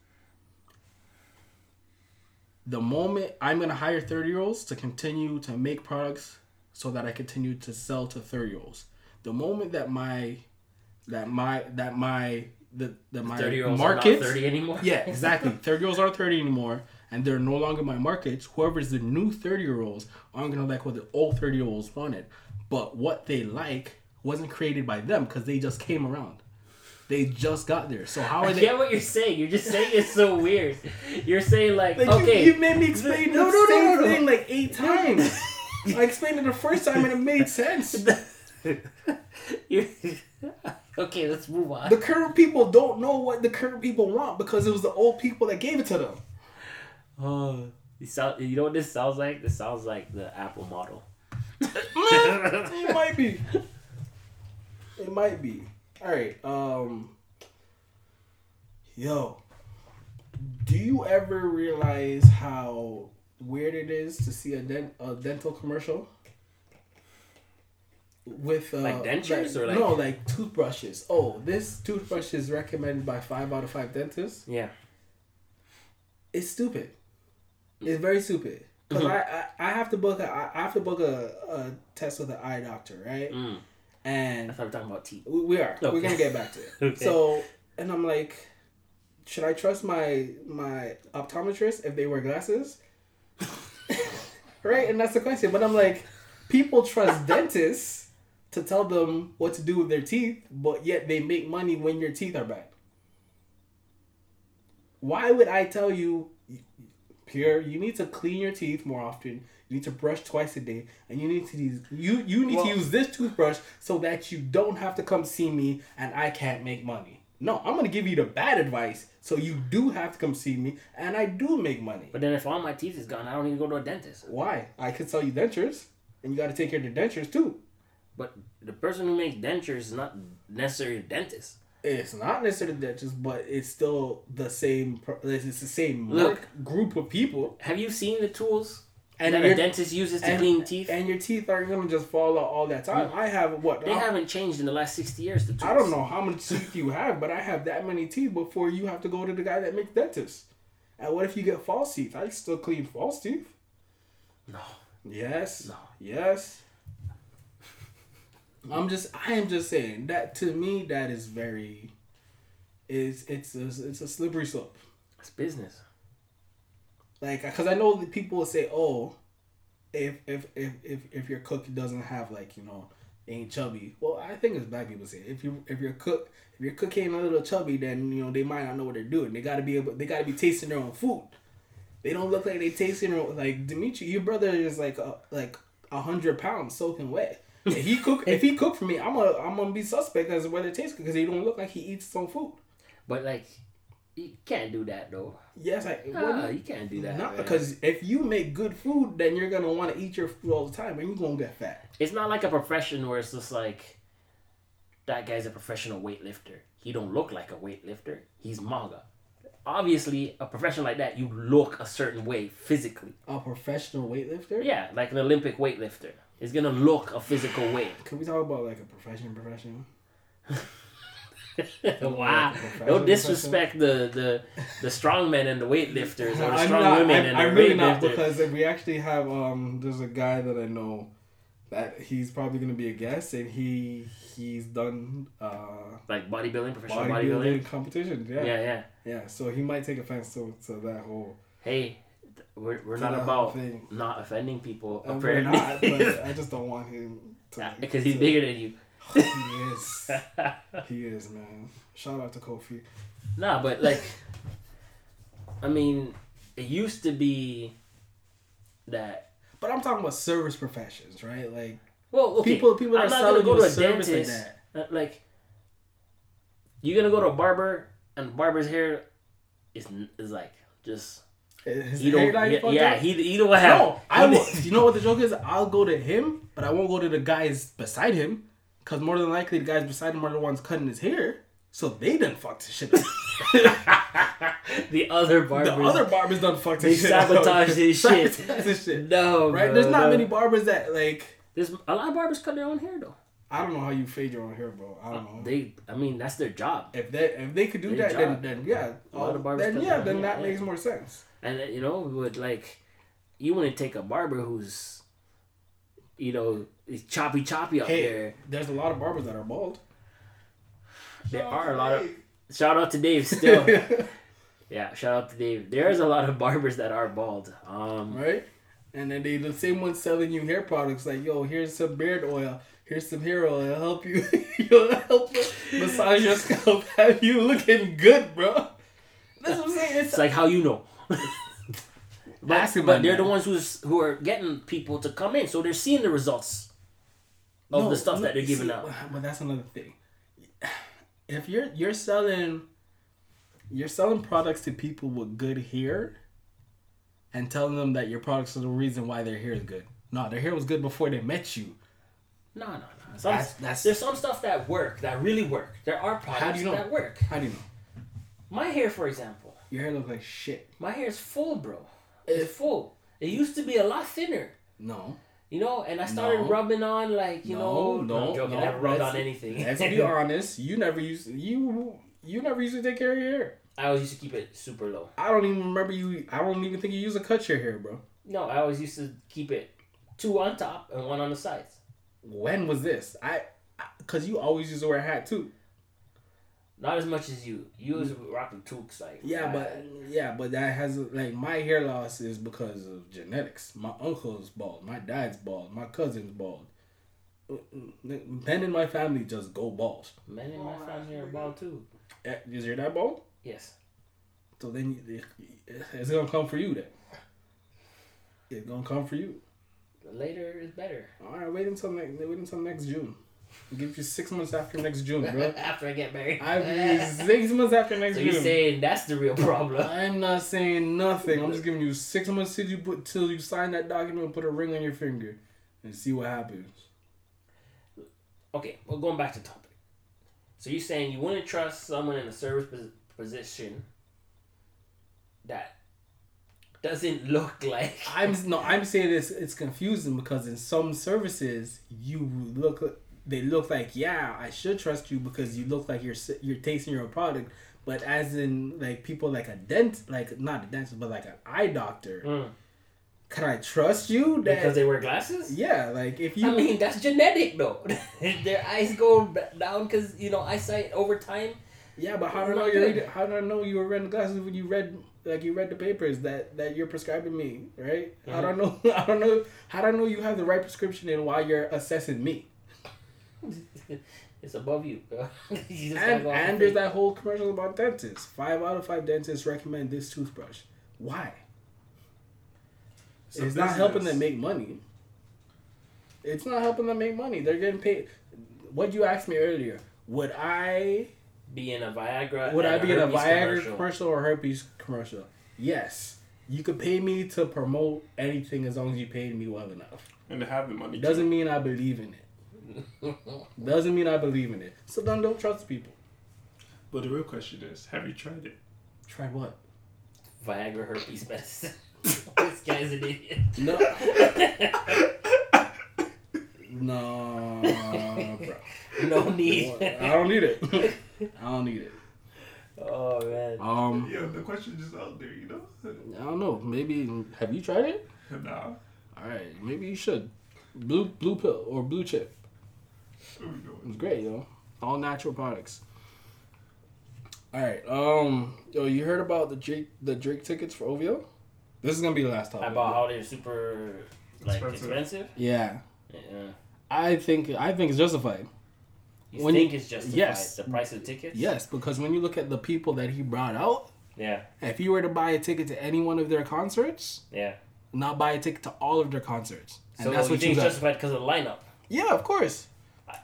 The moment I'm gonna hire thirty year olds to continue to make products so that I continue to sell to thirty year olds. The moment that my that my that my the, the my thirty-year-olds markets are not thirty anymore. Yeah, exactly. thirty-year-olds aren't thirty anymore, and they're no longer my markets. Whoever's the new thirty-year-olds aren't gonna like what the old thirty-year-olds wanted, but what they like wasn't created by them because they just came around. They just got there. So how are they? I get what you're saying. You're just saying it's so weird. You're saying like, like okay, you, you made me explain no, the no, same no, no, thing no. like eight times. I explained it the first time and it made sense. Okay, let's move on. The current people don't know what the current people want because it was the old people that gave it to them. Oh, uh, you sound, you know what this sounds like? This sounds like the Apple model. It might be. It might be. All right. Um, yo, do you ever realize how weird it is to see a, dent, a dental commercial? With uh, like dentures like, or like no, like toothbrushes. Oh, this toothbrush is recommended by five out of five dentists. Yeah, it's stupid. It's very stupid. Cause mm-hmm. I, I, I have to book a I have to book a, a test with an eye doctor, right? Mm. And I thought we were talking about teeth. We, we are. Okay. We're gonna get back to it. Okay. So, and I'm like, should I trust my my optometrist if they wear glasses? Right, and that's the question. But I'm like, people trust dentists to tell them what to do with their teeth, but yet they make money when your teeth are bad. Why would I tell you, Pierre, you need to clean your teeth more often, you need to brush twice a day, and you need to use you, you need well, to use this toothbrush so that you don't have to come see me and I can't make money. No, I'm going to give you the bad advice so you do have to come see me and I do make money. But then if all my teeth is gone, I don't even go to a dentist. Why? I could sell you dentures, and you got to take care of the dentures too. But the person who makes dentures is not necessarily a dentist. It's not necessarily a dentist, but it's still the same. It's the same Look, group of people. Have you seen the tools and that your, a dentist uses to and, clean teeth? And your teeth aren't going to just fall out all that time. I have what? They I, haven't changed in the last sixty years. The tools. I don't know how many teeth you have, but I have that many teeth before you have to go to the guy that makes dentists. And what if you get false teeth? I still clean false teeth. No. Yes. No. Yes. I'm just, I am just saying that to me, that is very, is it's a, it's a slippery slope. It's business. Like, cause I know that people will say, oh, if, if, if, if, if your cook doesn't have like, you know, ain't chubby. Well, I think it's black people say, if you, if your cook, if your cook ain't a little chubby, then, you know, they might not know what they're doing. They gotta be able, they gotta be tasting their own food. They don't look like they tasting their own, like Dimitri, your brother is like, a, like a hundred pounds soaking wet. If he cook, if he cook for me, I'm gonna, I'm gonna be suspect as to whether it tastes good because he don't look like he eats his own food. But like, you can't do that though. Yes, like no, you, you can't do that. Not man. Because if you make good food, then you're gonna want to eat your food all the time, and you're gonna get fat. It's not like a profession where it's just like, that guy's a professional weightlifter. He don't look like a weightlifter. He's MAGA. Obviously, a profession like that, you look a certain way physically. A professional weightlifter? Yeah, like an Olympic weightlifter. It's gonna look a physical way. Can we talk about like a profession, profession? Wow! Don't disrespect profession? the the the strong men and the weightlifters, or the strong not, women I'm, and the I'm really not, because if we actually have um, there's a guy that I know that he's probably gonna be a guest, and he he's done uh like bodybuilding, professional bodybuilding, bodybuilding competitions. Yeah, yeah, yeah, yeah. So he might take offense to to that whole. Hey. We're we're not about thing. Not offending people. Um, we're not, but I just don't want him to... Because he's to, bigger than you. He is. He is, man. Shout out to Kofi. Nah, but like... I mean, it used to be that... But I'm talking about service professions, right? Like... Well, okay. People, people that are go to a service dentist, like that. Like... You're gonna go to a barber, and the barber's hair is, is like, just... His you don't, yeah, yeah he, he don't have. No, I will, you know what the joke is? I'll go to him, but I won't go to the guys beside him, because more than likely the guys beside him are the ones cutting his hair, so they done fucked his shit up. The other barbers, the other barbers done fucked his shit up. They sabotaged his shit. his shit. No, right? Bro, there's not no. many barbers that like. There's a lot of barbers cut their own hair though. I don't know how you fade your own hair, bro. I don't know. They, I mean, that's their job. If they, if they could do their that, job, then, then yeah, a lot of barbers then, cut yeah, their then hair, that yeah. makes more sense. And, you know, would like, you wouldn't take a barber who's, you know, choppy choppy up hey, there. There's a lot of barbers that are bald. There oh, are a lot hey. of, Shout out to Dave still. Yeah, shout out to Dave. There's a lot of barbers that are bald. Um, right? And then they the same ones selling you hair products like, yo, here's some beard oil. Here's some hair oil. It'll help you. It'll help massage your scalp. Have you looking good, bro? That's what I'm saying. It's, it's like how you know. But, but they're the ones who's who are getting people to come in, so they're seeing the results of no, the stuff no, that they're giving see, out. But that's another thing. If you're you're selling, you're selling products to people with good hair, and telling them that your products are the reason why their hair is good. No, their hair was good before they met you. No, no, no. Some, that's, that's, there's some stuff that work, that really work. There are products how do you know? that work. How do you know? My hair, for example. Your hair looks like shit. My hair is full, bro. It's full. It used to be a lot thinner. No. You know, and I started no. rubbing on, like, you no, know. No, no, I'm joking. No. I never rubbed let's, on anything. Let's be honest. You never used to, you you never used to take care of your hair. I always used to keep it super low. I don't even remember you. I don't even think you used to cut your hair, bro. No, I always used to keep it two on top and one on the sides. When was this? I, I cause you always used to wear a hat too. Not as much as you. You was rocking toques, like yeah, but had. yeah, but that has like my hair loss is because of genetics. My uncle's bald. My dad's bald. My cousin's bald. Men in my family just go bald. Men in my family are bald too. Is your dad bald? Yes. So then you, it's gonna come for you then. It's gonna come for you. Later is better. All right, wait until next. Wait until next June. I'll give you six months after next June, bro. After I get married. I'll give you six months after next June. So you're June. saying that's the real problem? I'm not saying nothing. I'm just giving you six months till you put till you sign that document and put a ring on your finger, and see what happens. Okay, well, going back to topic. So you're saying you wouldn't trust someone in a service pos- position that. Doesn't look like I'm no. I'm saying this. It's confusing because in some services you look. They look like yeah. I should trust you because you look like you're you're tasting your own product. But as in like people like a dent, like not a dentist, but like an eye doctor. Mm. Can I trust you? That, because they wear glasses. Yeah, like if you. I mean that's genetic though. Their eyes go down because you know eyesight over time. Yeah, but how do I know you read, how do I know you were wearing glasses when you read? Like you read the papers that, that you're prescribing me, right? Mm-hmm. I don't know. I don't know. How do I know you have the right prescription and why you're assessing me? It's above you, bro. You just and and there's that whole commercial about dentists. Five out of five dentists recommend this toothbrush. Why? It's, it's not business. helping them make money. It's not helping them make money. They're getting paid. What you asked me earlier? Would I? Be in a Viagra. Would I be in a Viagra commercial. commercial or herpes commercial? Yes. You could pay me to promote anything as long as you paid me well enough. And to have the money. Doesn't too. mean I believe in it. Doesn't mean I believe in it. So then don't trust people. But the real question is, have you tried it? Tried what? Viagra herpes best. This guy's an idiot. No. No, bro. No need. I don't need it. I don't need it. Oh man. Um. Yeah, the question is just out there, you know. I don't know. Maybe have you tried it? Nah. All right. Maybe you should. Blue blue pill or blue chip. It's great, yo. All natural products. All right. Um. Yo, you heard about the Drake the Drake tickets for O V O? This is gonna be the last topic. About how they're super like expensive. expensive? Yeah. Yeah. I think I think it's justified. You when think you, it's justified, yes, the price of tickets? Yes, because when you look at the people that he brought out, yeah, if you were to buy a ticket to any one of their concerts, yeah, not buy a ticket to all of their concerts. And so that's you what think you think it's justified because of the lineup? Yeah, of course.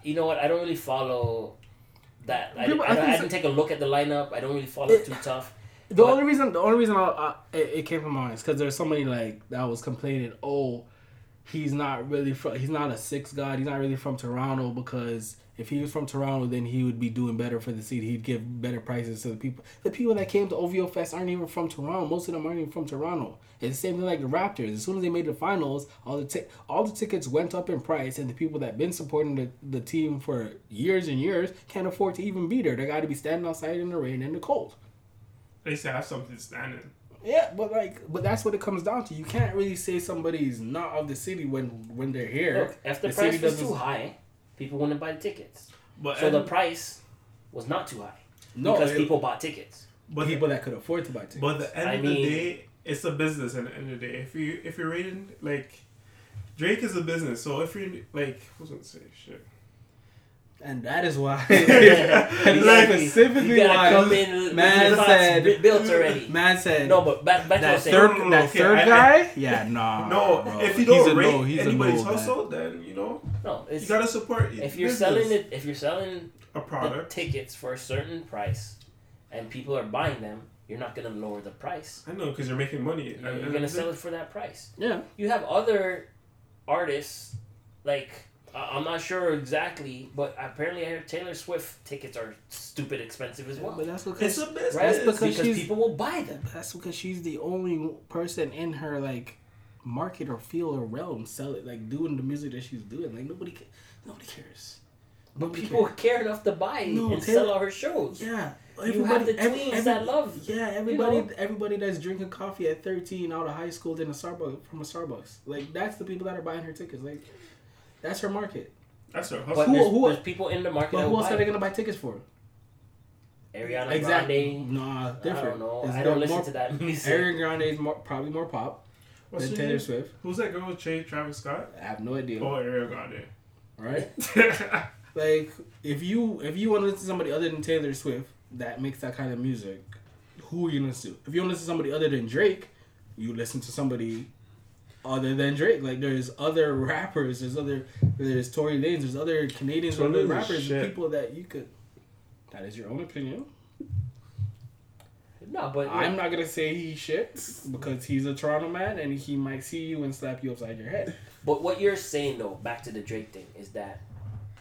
You know what? I don't really follow that. I, People, I, I, I didn't so. take a look at the lineup. I don't really follow it, it too tough. The but, only reason, the only reason I, I, it, it came from my mind is because there's somebody like that was complaining, oh, he's not really from, he's not a six god. He's not really from Toronto because. If he was from Toronto, then he would be doing better for the city. He'd give better prices to the people. The people that came to O V O Fest aren't even from Toronto. Most of them aren't even from Toronto. It's the same thing like the Raptors. As soon as they made the finals, all the t- all the tickets went up in price, and the people that been supporting the, the team for years and years can't afford to even be there. They got to be standing outside in the rain and the cold. They used to have something standing. Yeah, but like, but that's what it comes down to. You can't really say somebody's not of the city when, when they're here. Look, if the, the price was too high... People wouldn't buy the tickets. But, so the price was not too high. No, because it, people bought tickets. But people the, that could afford to buy tickets. But at the end I of mean, the day, it's a business. At the end of the day, if you if you're rating like Drake is a business. So if you like, who's gonna say shit? And that is why, yeah. like, specifically why, man said, built already. Man said, no, but back, back that, third, no, no, that okay, third I, guy, I, yeah, nah. No, bro. If you don't he's rate no, anybody's no, hustle, then you know, no, it's, you gotta support. If you're business. selling it, if you're selling a product, tickets for a certain price, and people are buying them, you're not gonna lower the price. I know, because you're making money. You're, you're gonna sell it for that price. Yeah, you have other artists like. I'm not sure exactly, but apparently I heard Taylor Swift tickets are stupid expensive as well. Yeah, but that's because, it's a business. Right? That's because, because people will buy them. That's because she's the only person in her like market or field or realm sell it, like doing the music that she's doing. Like nobody, nobody cares. But nobody people cares. care enough to buy no, and Taylor, sell all her shows. Yeah, you have the tweens every, every, that love. Yeah, everybody, you know? everybody that's drinking coffee at thirteen out of high school in a Starbucks from a Starbucks. Like that's the people that are buying her tickets. Like. That's her market. That's her hustle. But who, there's, who, there's people in the market. But who else are they going to buy tickets for? Ariana exactly. Grande. Nah, different. I don't know. Is I don't listen more, to that music. Ariana Grande is more, probably more pop What's than Taylor name? Swift. Who's that girl with Travis Scott? I have no idea. Oh, Ariana Grande. Right? Like, if you if you want to listen to somebody other than Taylor Swift that makes that kind of music, who are you going to listen to? If you want to listen to somebody other than Drake, you listen to somebody... other than Drake, like there's other rappers, there's other, there's Tory Lanez, there's other Canadians, Tory other rappers, shit. people that you could. That is your own opinion. No, but I'm yeah. not gonna say he shits because he's a Toronto man and he might see you and slap you upside your head. But what you're saying though, back to the Drake thing, is that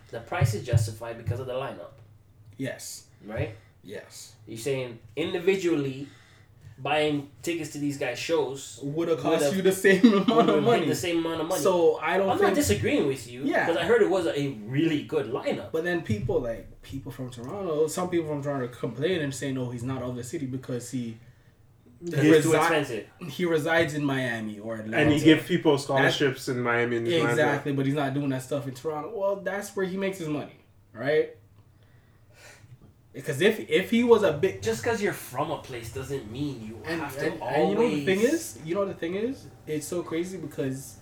the price is justified because of the lineup. Yes. Right. Yes. You're saying individually. Buying tickets to these guys' shows would have cost would've, you the same amount of money. The same amount of money. So I don't. I'm think, not disagreeing with you. Yeah, because I heard it was a really good lineup. But then people like people from Toronto, some people from Toronto complain and say, "No, he's not of the city because he resi- too expensive. He resides in Miami or Atlanta, and he gives people scholarships that's, in Miami." And exactly, Atlanta. But he's not doing that stuff in Toronto. Well, that's where he makes his money, right? Because if if he was a big... Just because you're from a place doesn't mean you and, have to and, always... And you know the thing is? You know the thing is? It's so crazy because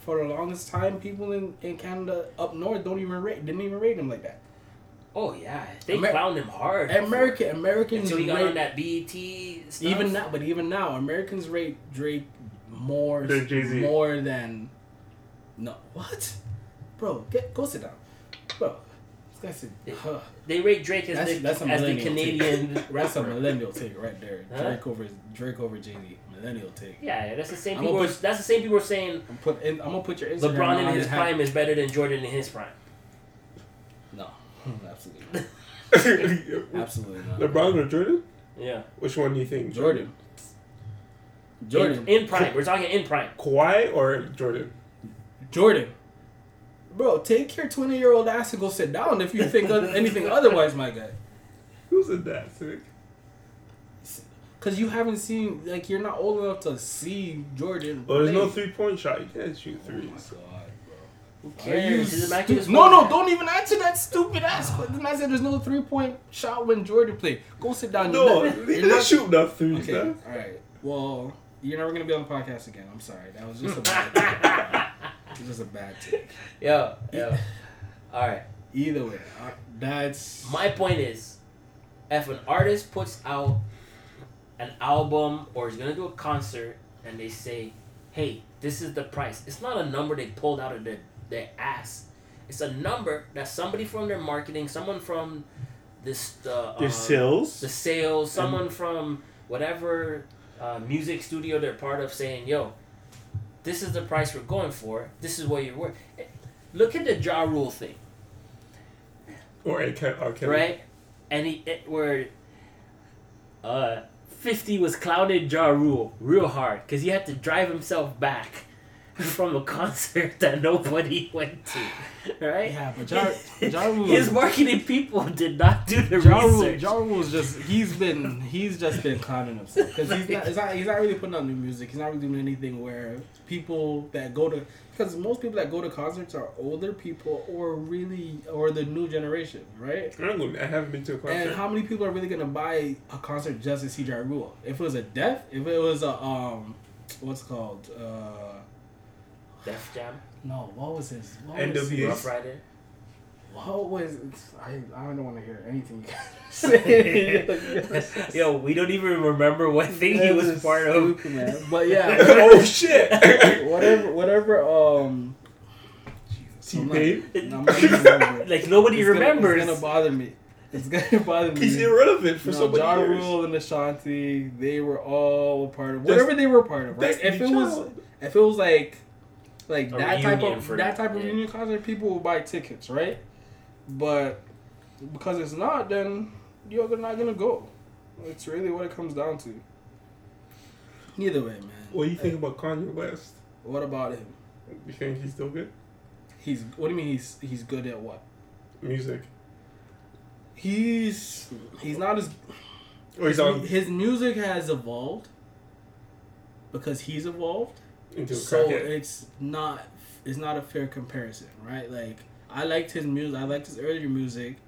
for the longest time, people in, in Canada up north don't even rate, didn't even rate him like that. Oh, yeah. They Amer- clowned him hard. American, Americans... Until he got rate, on that B E T stuff. Even now, but even now, Americans rate Drake more, more than... No. What? Bro, get, go sit down. Bro... That's a, huh. They rate Drake as that's, the, that's as the Canadian take. That's a millennial take right there. Huh? Drake over Drake over Jay-Z. Millennial take. Yeah, yeah that's the same I'm people. Put, were, that's the same people saying. I'm, put, I'm gonna put your Instagram LeBron in his prime is better than Jordan in his prime. No, absolutely not. Absolutely not. LeBron or Jordan? Yeah. Which one do you think? Jordan. Jordan. In, in prime. We're talking in prime. Kawhi or Jordan? Jordan. Bro, take your twenty-year-old ass and go sit down if you think anything otherwise, my guy. Who's a that sick? Because you haven't seen, like, you're not old enough to see Jordan. Well, there's play. no three-point shot. You can't shoot threes. Oh, my God, bro. Who cares? You stu- no, no, don't even answer that stupid ass. Then I said there's no three-point shot when Jordan played. Go sit down. No, you're not, you're not shooting enough threes, okay, man. All right. Well, you're never going to be on the podcast again. I'm sorry. That was just a bad It was a bad take. Yo, yo. All right. Either way, that's... My point is, if an artist puts out an album or is going to do a concert and they say, hey, this is the price. It's not a number they pulled out of their, their ass. It's a number that somebody from their marketing, someone from this... Uh, their uh, sales? The sales. Someone and... from whatever uh, music studio they're part of saying, yo... This is the price we're going for. This is what you're worth. Look at the Ja Rule thing. Or it can, or can right? And he, it, where uh, fifty was clowning Ja Rule real hard because he had to drive himself back from a concert that nobody went to, right? Yeah, but Ja, Ja Rule, his marketing people did not do the Ja Rule, research. Ja Rule's just he's been he's just been clowning himself because like, he's not it's not he's not really putting out new music. He's not really doing anything where people that go to because most people that go to concerts are older people or really or the new generation, right? I, don't, I haven't been to a concert. And how many people are really gonna buy a concert just to see Ja Rule? If it was a Def, if it was a um, what's it called uh. Def Jam? No, what was his? N W A Rough Rider? What was... I, I don't want to hear anything you guys say. Yo, we don't even remember what thing he was part of. Man. But yeah. Oh, shit! Whatever, whatever, um... T-Pain? Like, like, nobody it's remembers. Gonna, it's going to bother me. It's going to bother me. He's irrelevant for no, so many Ja Rule years. Ja Rule and Ashanti, they were all part of... Whatever that's, they were part of, right? If it was, if it was, like... Like that type, of, for, that type of that type of reunion concert, people will buy tickets, right? But because it's not, then you're not gonna go. It's really what it comes down to. Either way, man. What do you think hey. about Kanye West? What about him? You think he's still good? He's. What do you mean he's he's good at what? Music. He's he's not as. Or he's on. His music has evolved. Because he's evolved. So it's not it's not a fair comparison, right? Like I liked his music, I liked his earlier music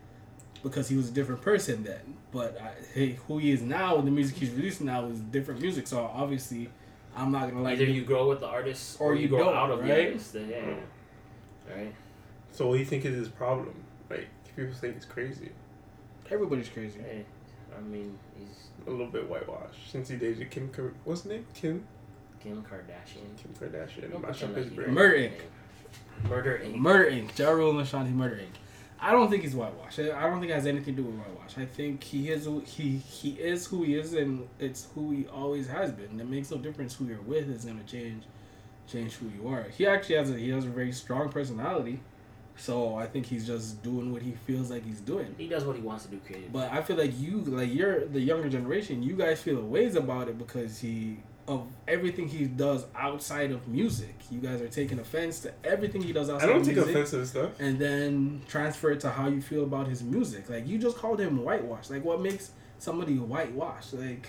because he was a different person then. But I, hey, who he is now and the music he's releasing now is different music. So obviously, I'm not gonna like either him. You grow with the artist or, or you, you go out of right? the artist. Then, yeah, mm-hmm. Right. So what do you think is his problem? Like people think he's crazy. Everybody's crazy. Hey, I mean, he's a little bit whitewashed since he dated Kim. What's his name? Kim. Kim Kardashian. Kim Kardashian. Mash up his brain. Murder Incorporated. Murder Incorporated. Murder Incorporated. Ja Rule and Ashanti. Murder Incorporated. I don't think he's whitewashed. I don't think it has anything to do with whitewash. I think he is who he, he is who he is, and it's who he always has been. And it makes no difference who you're with is gonna change, change who you are. He actually has a he has a very strong personality, so I think he's just doing what he feels like he's doing. He does what he wants to do creatively. But I feel like you like you're the younger generation. You guys feel a ways about it because he. Of everything he does outside of music. You guys are taking offense to everything he does outside of music. I don't take offense to this stuff. And then transfer it to how you feel about his music. Like, you just called him whitewash. Like, what makes somebody whitewash? Like,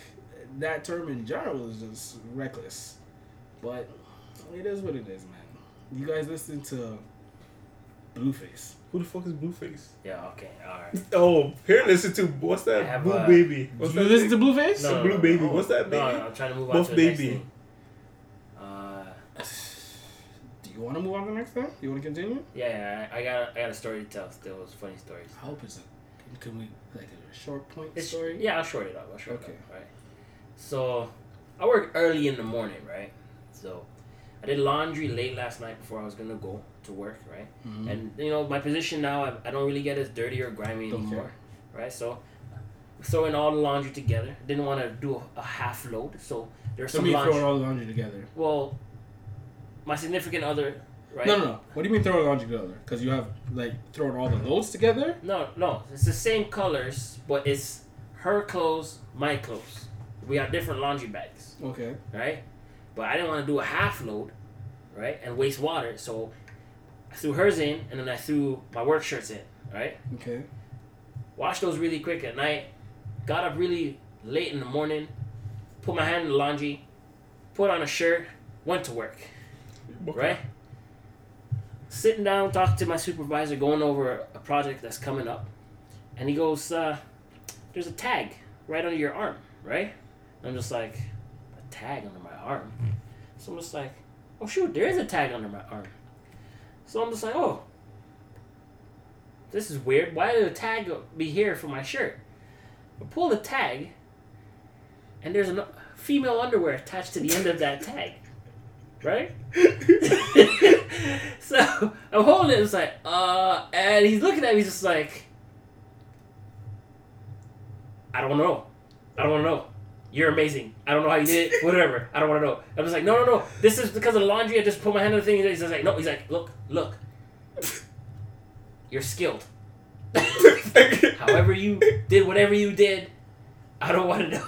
that term in general is just reckless. But it is what it is, man. You guys listen to Blueface. Who the fuck is Blueface? Yeah, okay, alright. Oh, here listen to, what's that? Blue a, Baby. What's you that listen thing? to Blueface? No, no, Blue no, Baby. No, what's that, baby? No, no, I'm trying to move on Buff to the baby. next thing. Uh, Do you want to move on to the next thing? Do you want to continue? Yeah, yeah I, I, got, I got a story to tell still. It's funny stories. I hope it's a, can we, like a short point it's, story? Yeah, I'll short it up. I'll short okay. it up, right? So, I work early in the morning, right? So, I did laundry late last night before I was going to go. To work, right? Mm-hmm. And you know my position now, I, I don't really get as dirty or grimy don't anymore, care. right? So, throwing all the laundry together. Didn't want to do a, a half load, so there's some laundry. Throwing all the laundry together. Well, my significant other, right? No, no, no. What do you mean throwing laundry together? Because you have like throwing all the loads together? No, no. It's the same colors, but it's her clothes, my clothes. We have different laundry bags. Okay. Right, but I didn't want to do a half load, right? And waste water, so. I threw hers in, and then I threw my work shirts in, right? Okay. Washed those really quick at night. Got up really late in the morning. Put my hand in the laundry. Put on a shirt. Went to work, okay. Right? Sitting down, talking to my supervisor, going over a project that's coming up. And he goes, uh, there's a tag right under your arm, right? And I'm just like, a tag under my arm? So I'm just like, oh, shoot, there is a tag under my arm. So I'm just like, oh, this is weird. Why did a tag be here for my shirt? I pull the tag, and there's a female underwear attached to the end of that tag, right? So I'm holding it. It's like, uh, and he's looking at me, just like, I don't know, I don't know. You're amazing. I don't know how you did it. Whatever. I don't want to know. I was like, no, no, no. This is because of laundry. I just put my hand on the thing. He's like, no. He's like, look, look. You're skilled. However you did whatever you did, I don't want to know.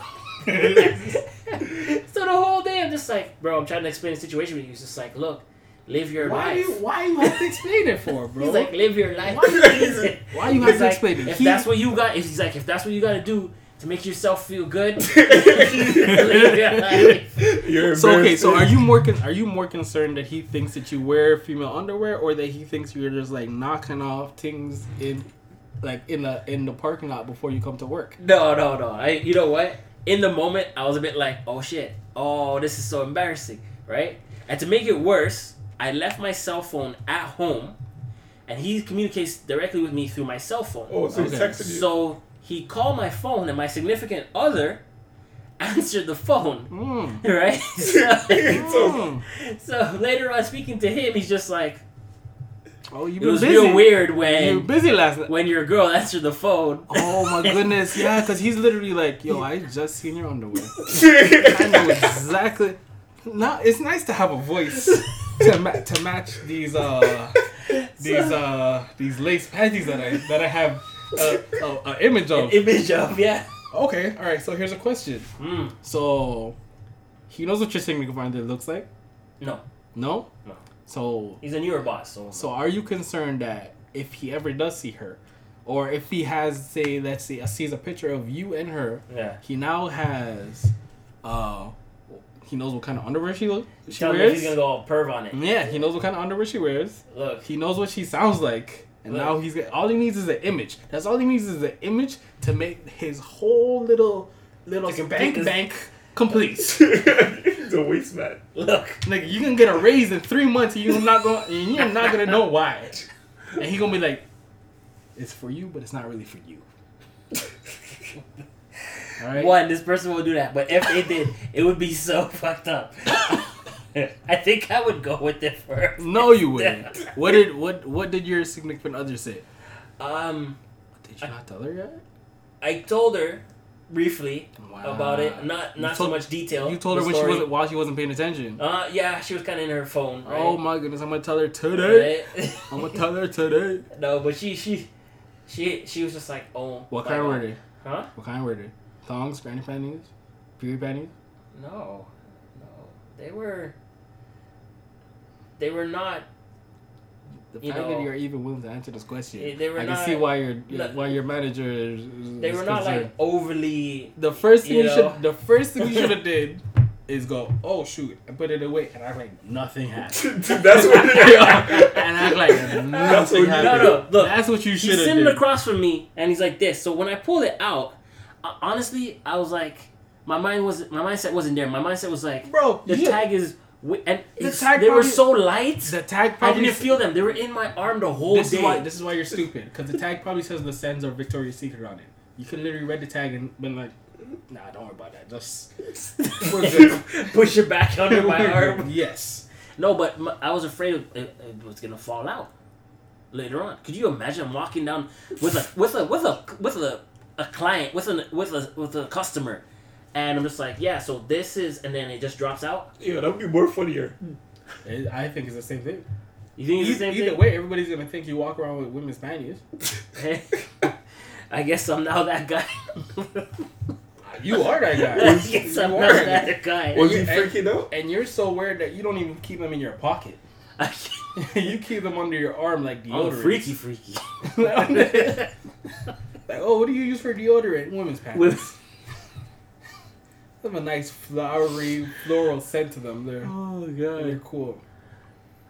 So the whole day I'm just like, bro, I'm trying to explain the situation with you. He's just like, look, Live your why life. You, why you have to explain it for, bro? He's like, live your life. Why, you, why you have to like, explain it? If he, that's what you got, he's like, if that's what you got to do to make yourself feel good. Live your life. You're so okay. So are you more con- are you more concerned that he thinks that you wear female underwear, or that he thinks you're just like knocking off things in, like in the in the parking lot before you come to work? No, no, no. I, you know what? In the moment, I was a bit like, oh shit, oh this is so embarrassing, right? And to make it worse, I left my cell phone at home, and he communicates directly with me through my cell phone. Oh, so okay. He texted you. So he called my phone, and my significant other answered the phone, mm. right? So, mm. so later on, speaking to him, he's just like, "Oh, you been busy." It was real weird when you were busy last night. When your girl answered the phone. Oh my goodness, yeah, because he's literally like, "Yo, I just seen your underwear. I know exactly." Now it's nice to have a voice. To, ma- to match these uh these uh these lace panties that I that I have uh, uh, an image of. An image of, yeah. Okay, all right. So here's a question. Mm. So he knows what your significant finder looks like. No. No. No. So he's a newer boss. So so are you concerned that if he ever does see her, or if he has say let's say sees a picture of you and her, yeah, he now has uh. He knows what kind of underwear she, lo- she Tell wears. He's going to go all perv on it. Yeah, he knows what kind of underwear she wears. Look. He knows what she sounds like. And Look. now he's got, all he needs is an image. That's all he needs is an image to make his whole little, little bank his- bank complete. The waste man. Look. Nigga, you can get a raise in three months and you're not going to know why. And he's going to be like, it's for you, but it's not really for you. Right. One, this person will do that, but if they did, it would be so fucked up. I think I would go with it first. No, you wouldn't. What did what What did your significant other say? Um, did you I, not tell her yet? I told her briefly wow. about it, not not told, so much detail. You told her when story. she wasn't while she wasn't paying attention. Uh, yeah, she was kind of in her phone. Right? Oh my goodness, I'm gonna tell her today. Right? I'm gonna tell her today. No, but she she she she was just like, oh. What kind were they? Huh? What kind were they? Thongs, granny panties, period panties? No, no, they were. They were not. The fact that you're even willing to answer this question, they, they were I not, can see why your no, why your manager. Is, is they were not concerned. Like overly. The first thing you, you should the first thing you should have did is go, oh shoot, and put it away, and act like nothing happened. That's what they are. And act like nothing That's happened. No, no, look, that's what you should have did. He's sitting across from me, and he's like this. So when I pull it out. Honestly, I was like, my mind was, my mindset wasn't there. My mindset was like, bro, the yeah. tag is, and the tag they probably, were so light. The tag probably I didn't feel them. They were in my arm the whole this day. Is why, this is why you're stupid, because the tag probably says the sends or Victoria's Secret on it. You could literally read the tag and been like, nah, don't worry about that. Just push it back under my arm. Yes. No, but my, I was afraid it, it was gonna fall out later on. Could you imagine walking down with a with a with a with a A client with an with a with a customer, and I'm just like, yeah. So this is, and then it just drops out. Yeah, that would be more funnier. It, I think it's the same thing. You think it's e- the same either thing? Either way, everybody's gonna think you walk around with women's panties. I guess I'm now that guy. You are that guy. I guess I'm now that guy. Was he freaking out? And you're so weird that you don't even keep them in your pocket. You keep them under your arm like deodorant. I'm freaky, freaky. Like, oh, what do you use for deodorant? Women's panties. They have a nice flowery, floral scent to them. They're, oh, God. They're cool.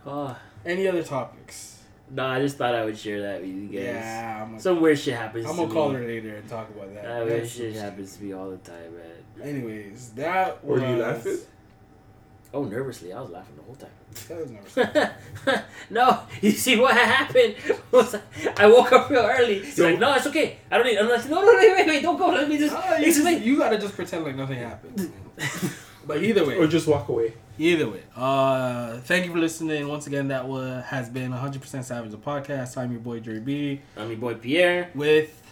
Oh. Any other topics? No, I just thought I would share that with you guys. Yeah. I'm gonna, Some weird shit happens I'm to me. I'm going to call her later and talk about that. That weird That's shit happens to me all the time, man. Anyways, that was... Were you laughing? Oh, nervously. I was laughing the whole time. That was nervous. No, you see what happened was I woke up real early. He's so, like, no, it's okay. I don't need... I'm like, no, no, no, wait, wait, wait, don't go. Let me just... Oh, you, just you gotta just pretend like nothing happened. But either way... Or just walk away. Either way. Uh, thank you for listening. Once again, that was, has been one hundred percent Savage the Podcast. I'm your boy, Jerry B. I'm your boy, Pierre. With...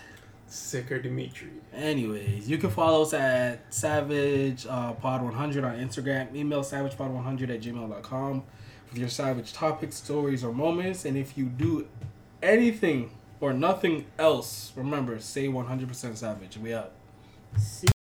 Sicker Dimitri. Anyways, you can follow us at Savage uh, Pod one hundred on Instagram. Email savage pod one hundred at gmail dot com with your savage topics, stories, or moments. And if you do anything or nothing else, remember, say one hundred percent savage. We out. See-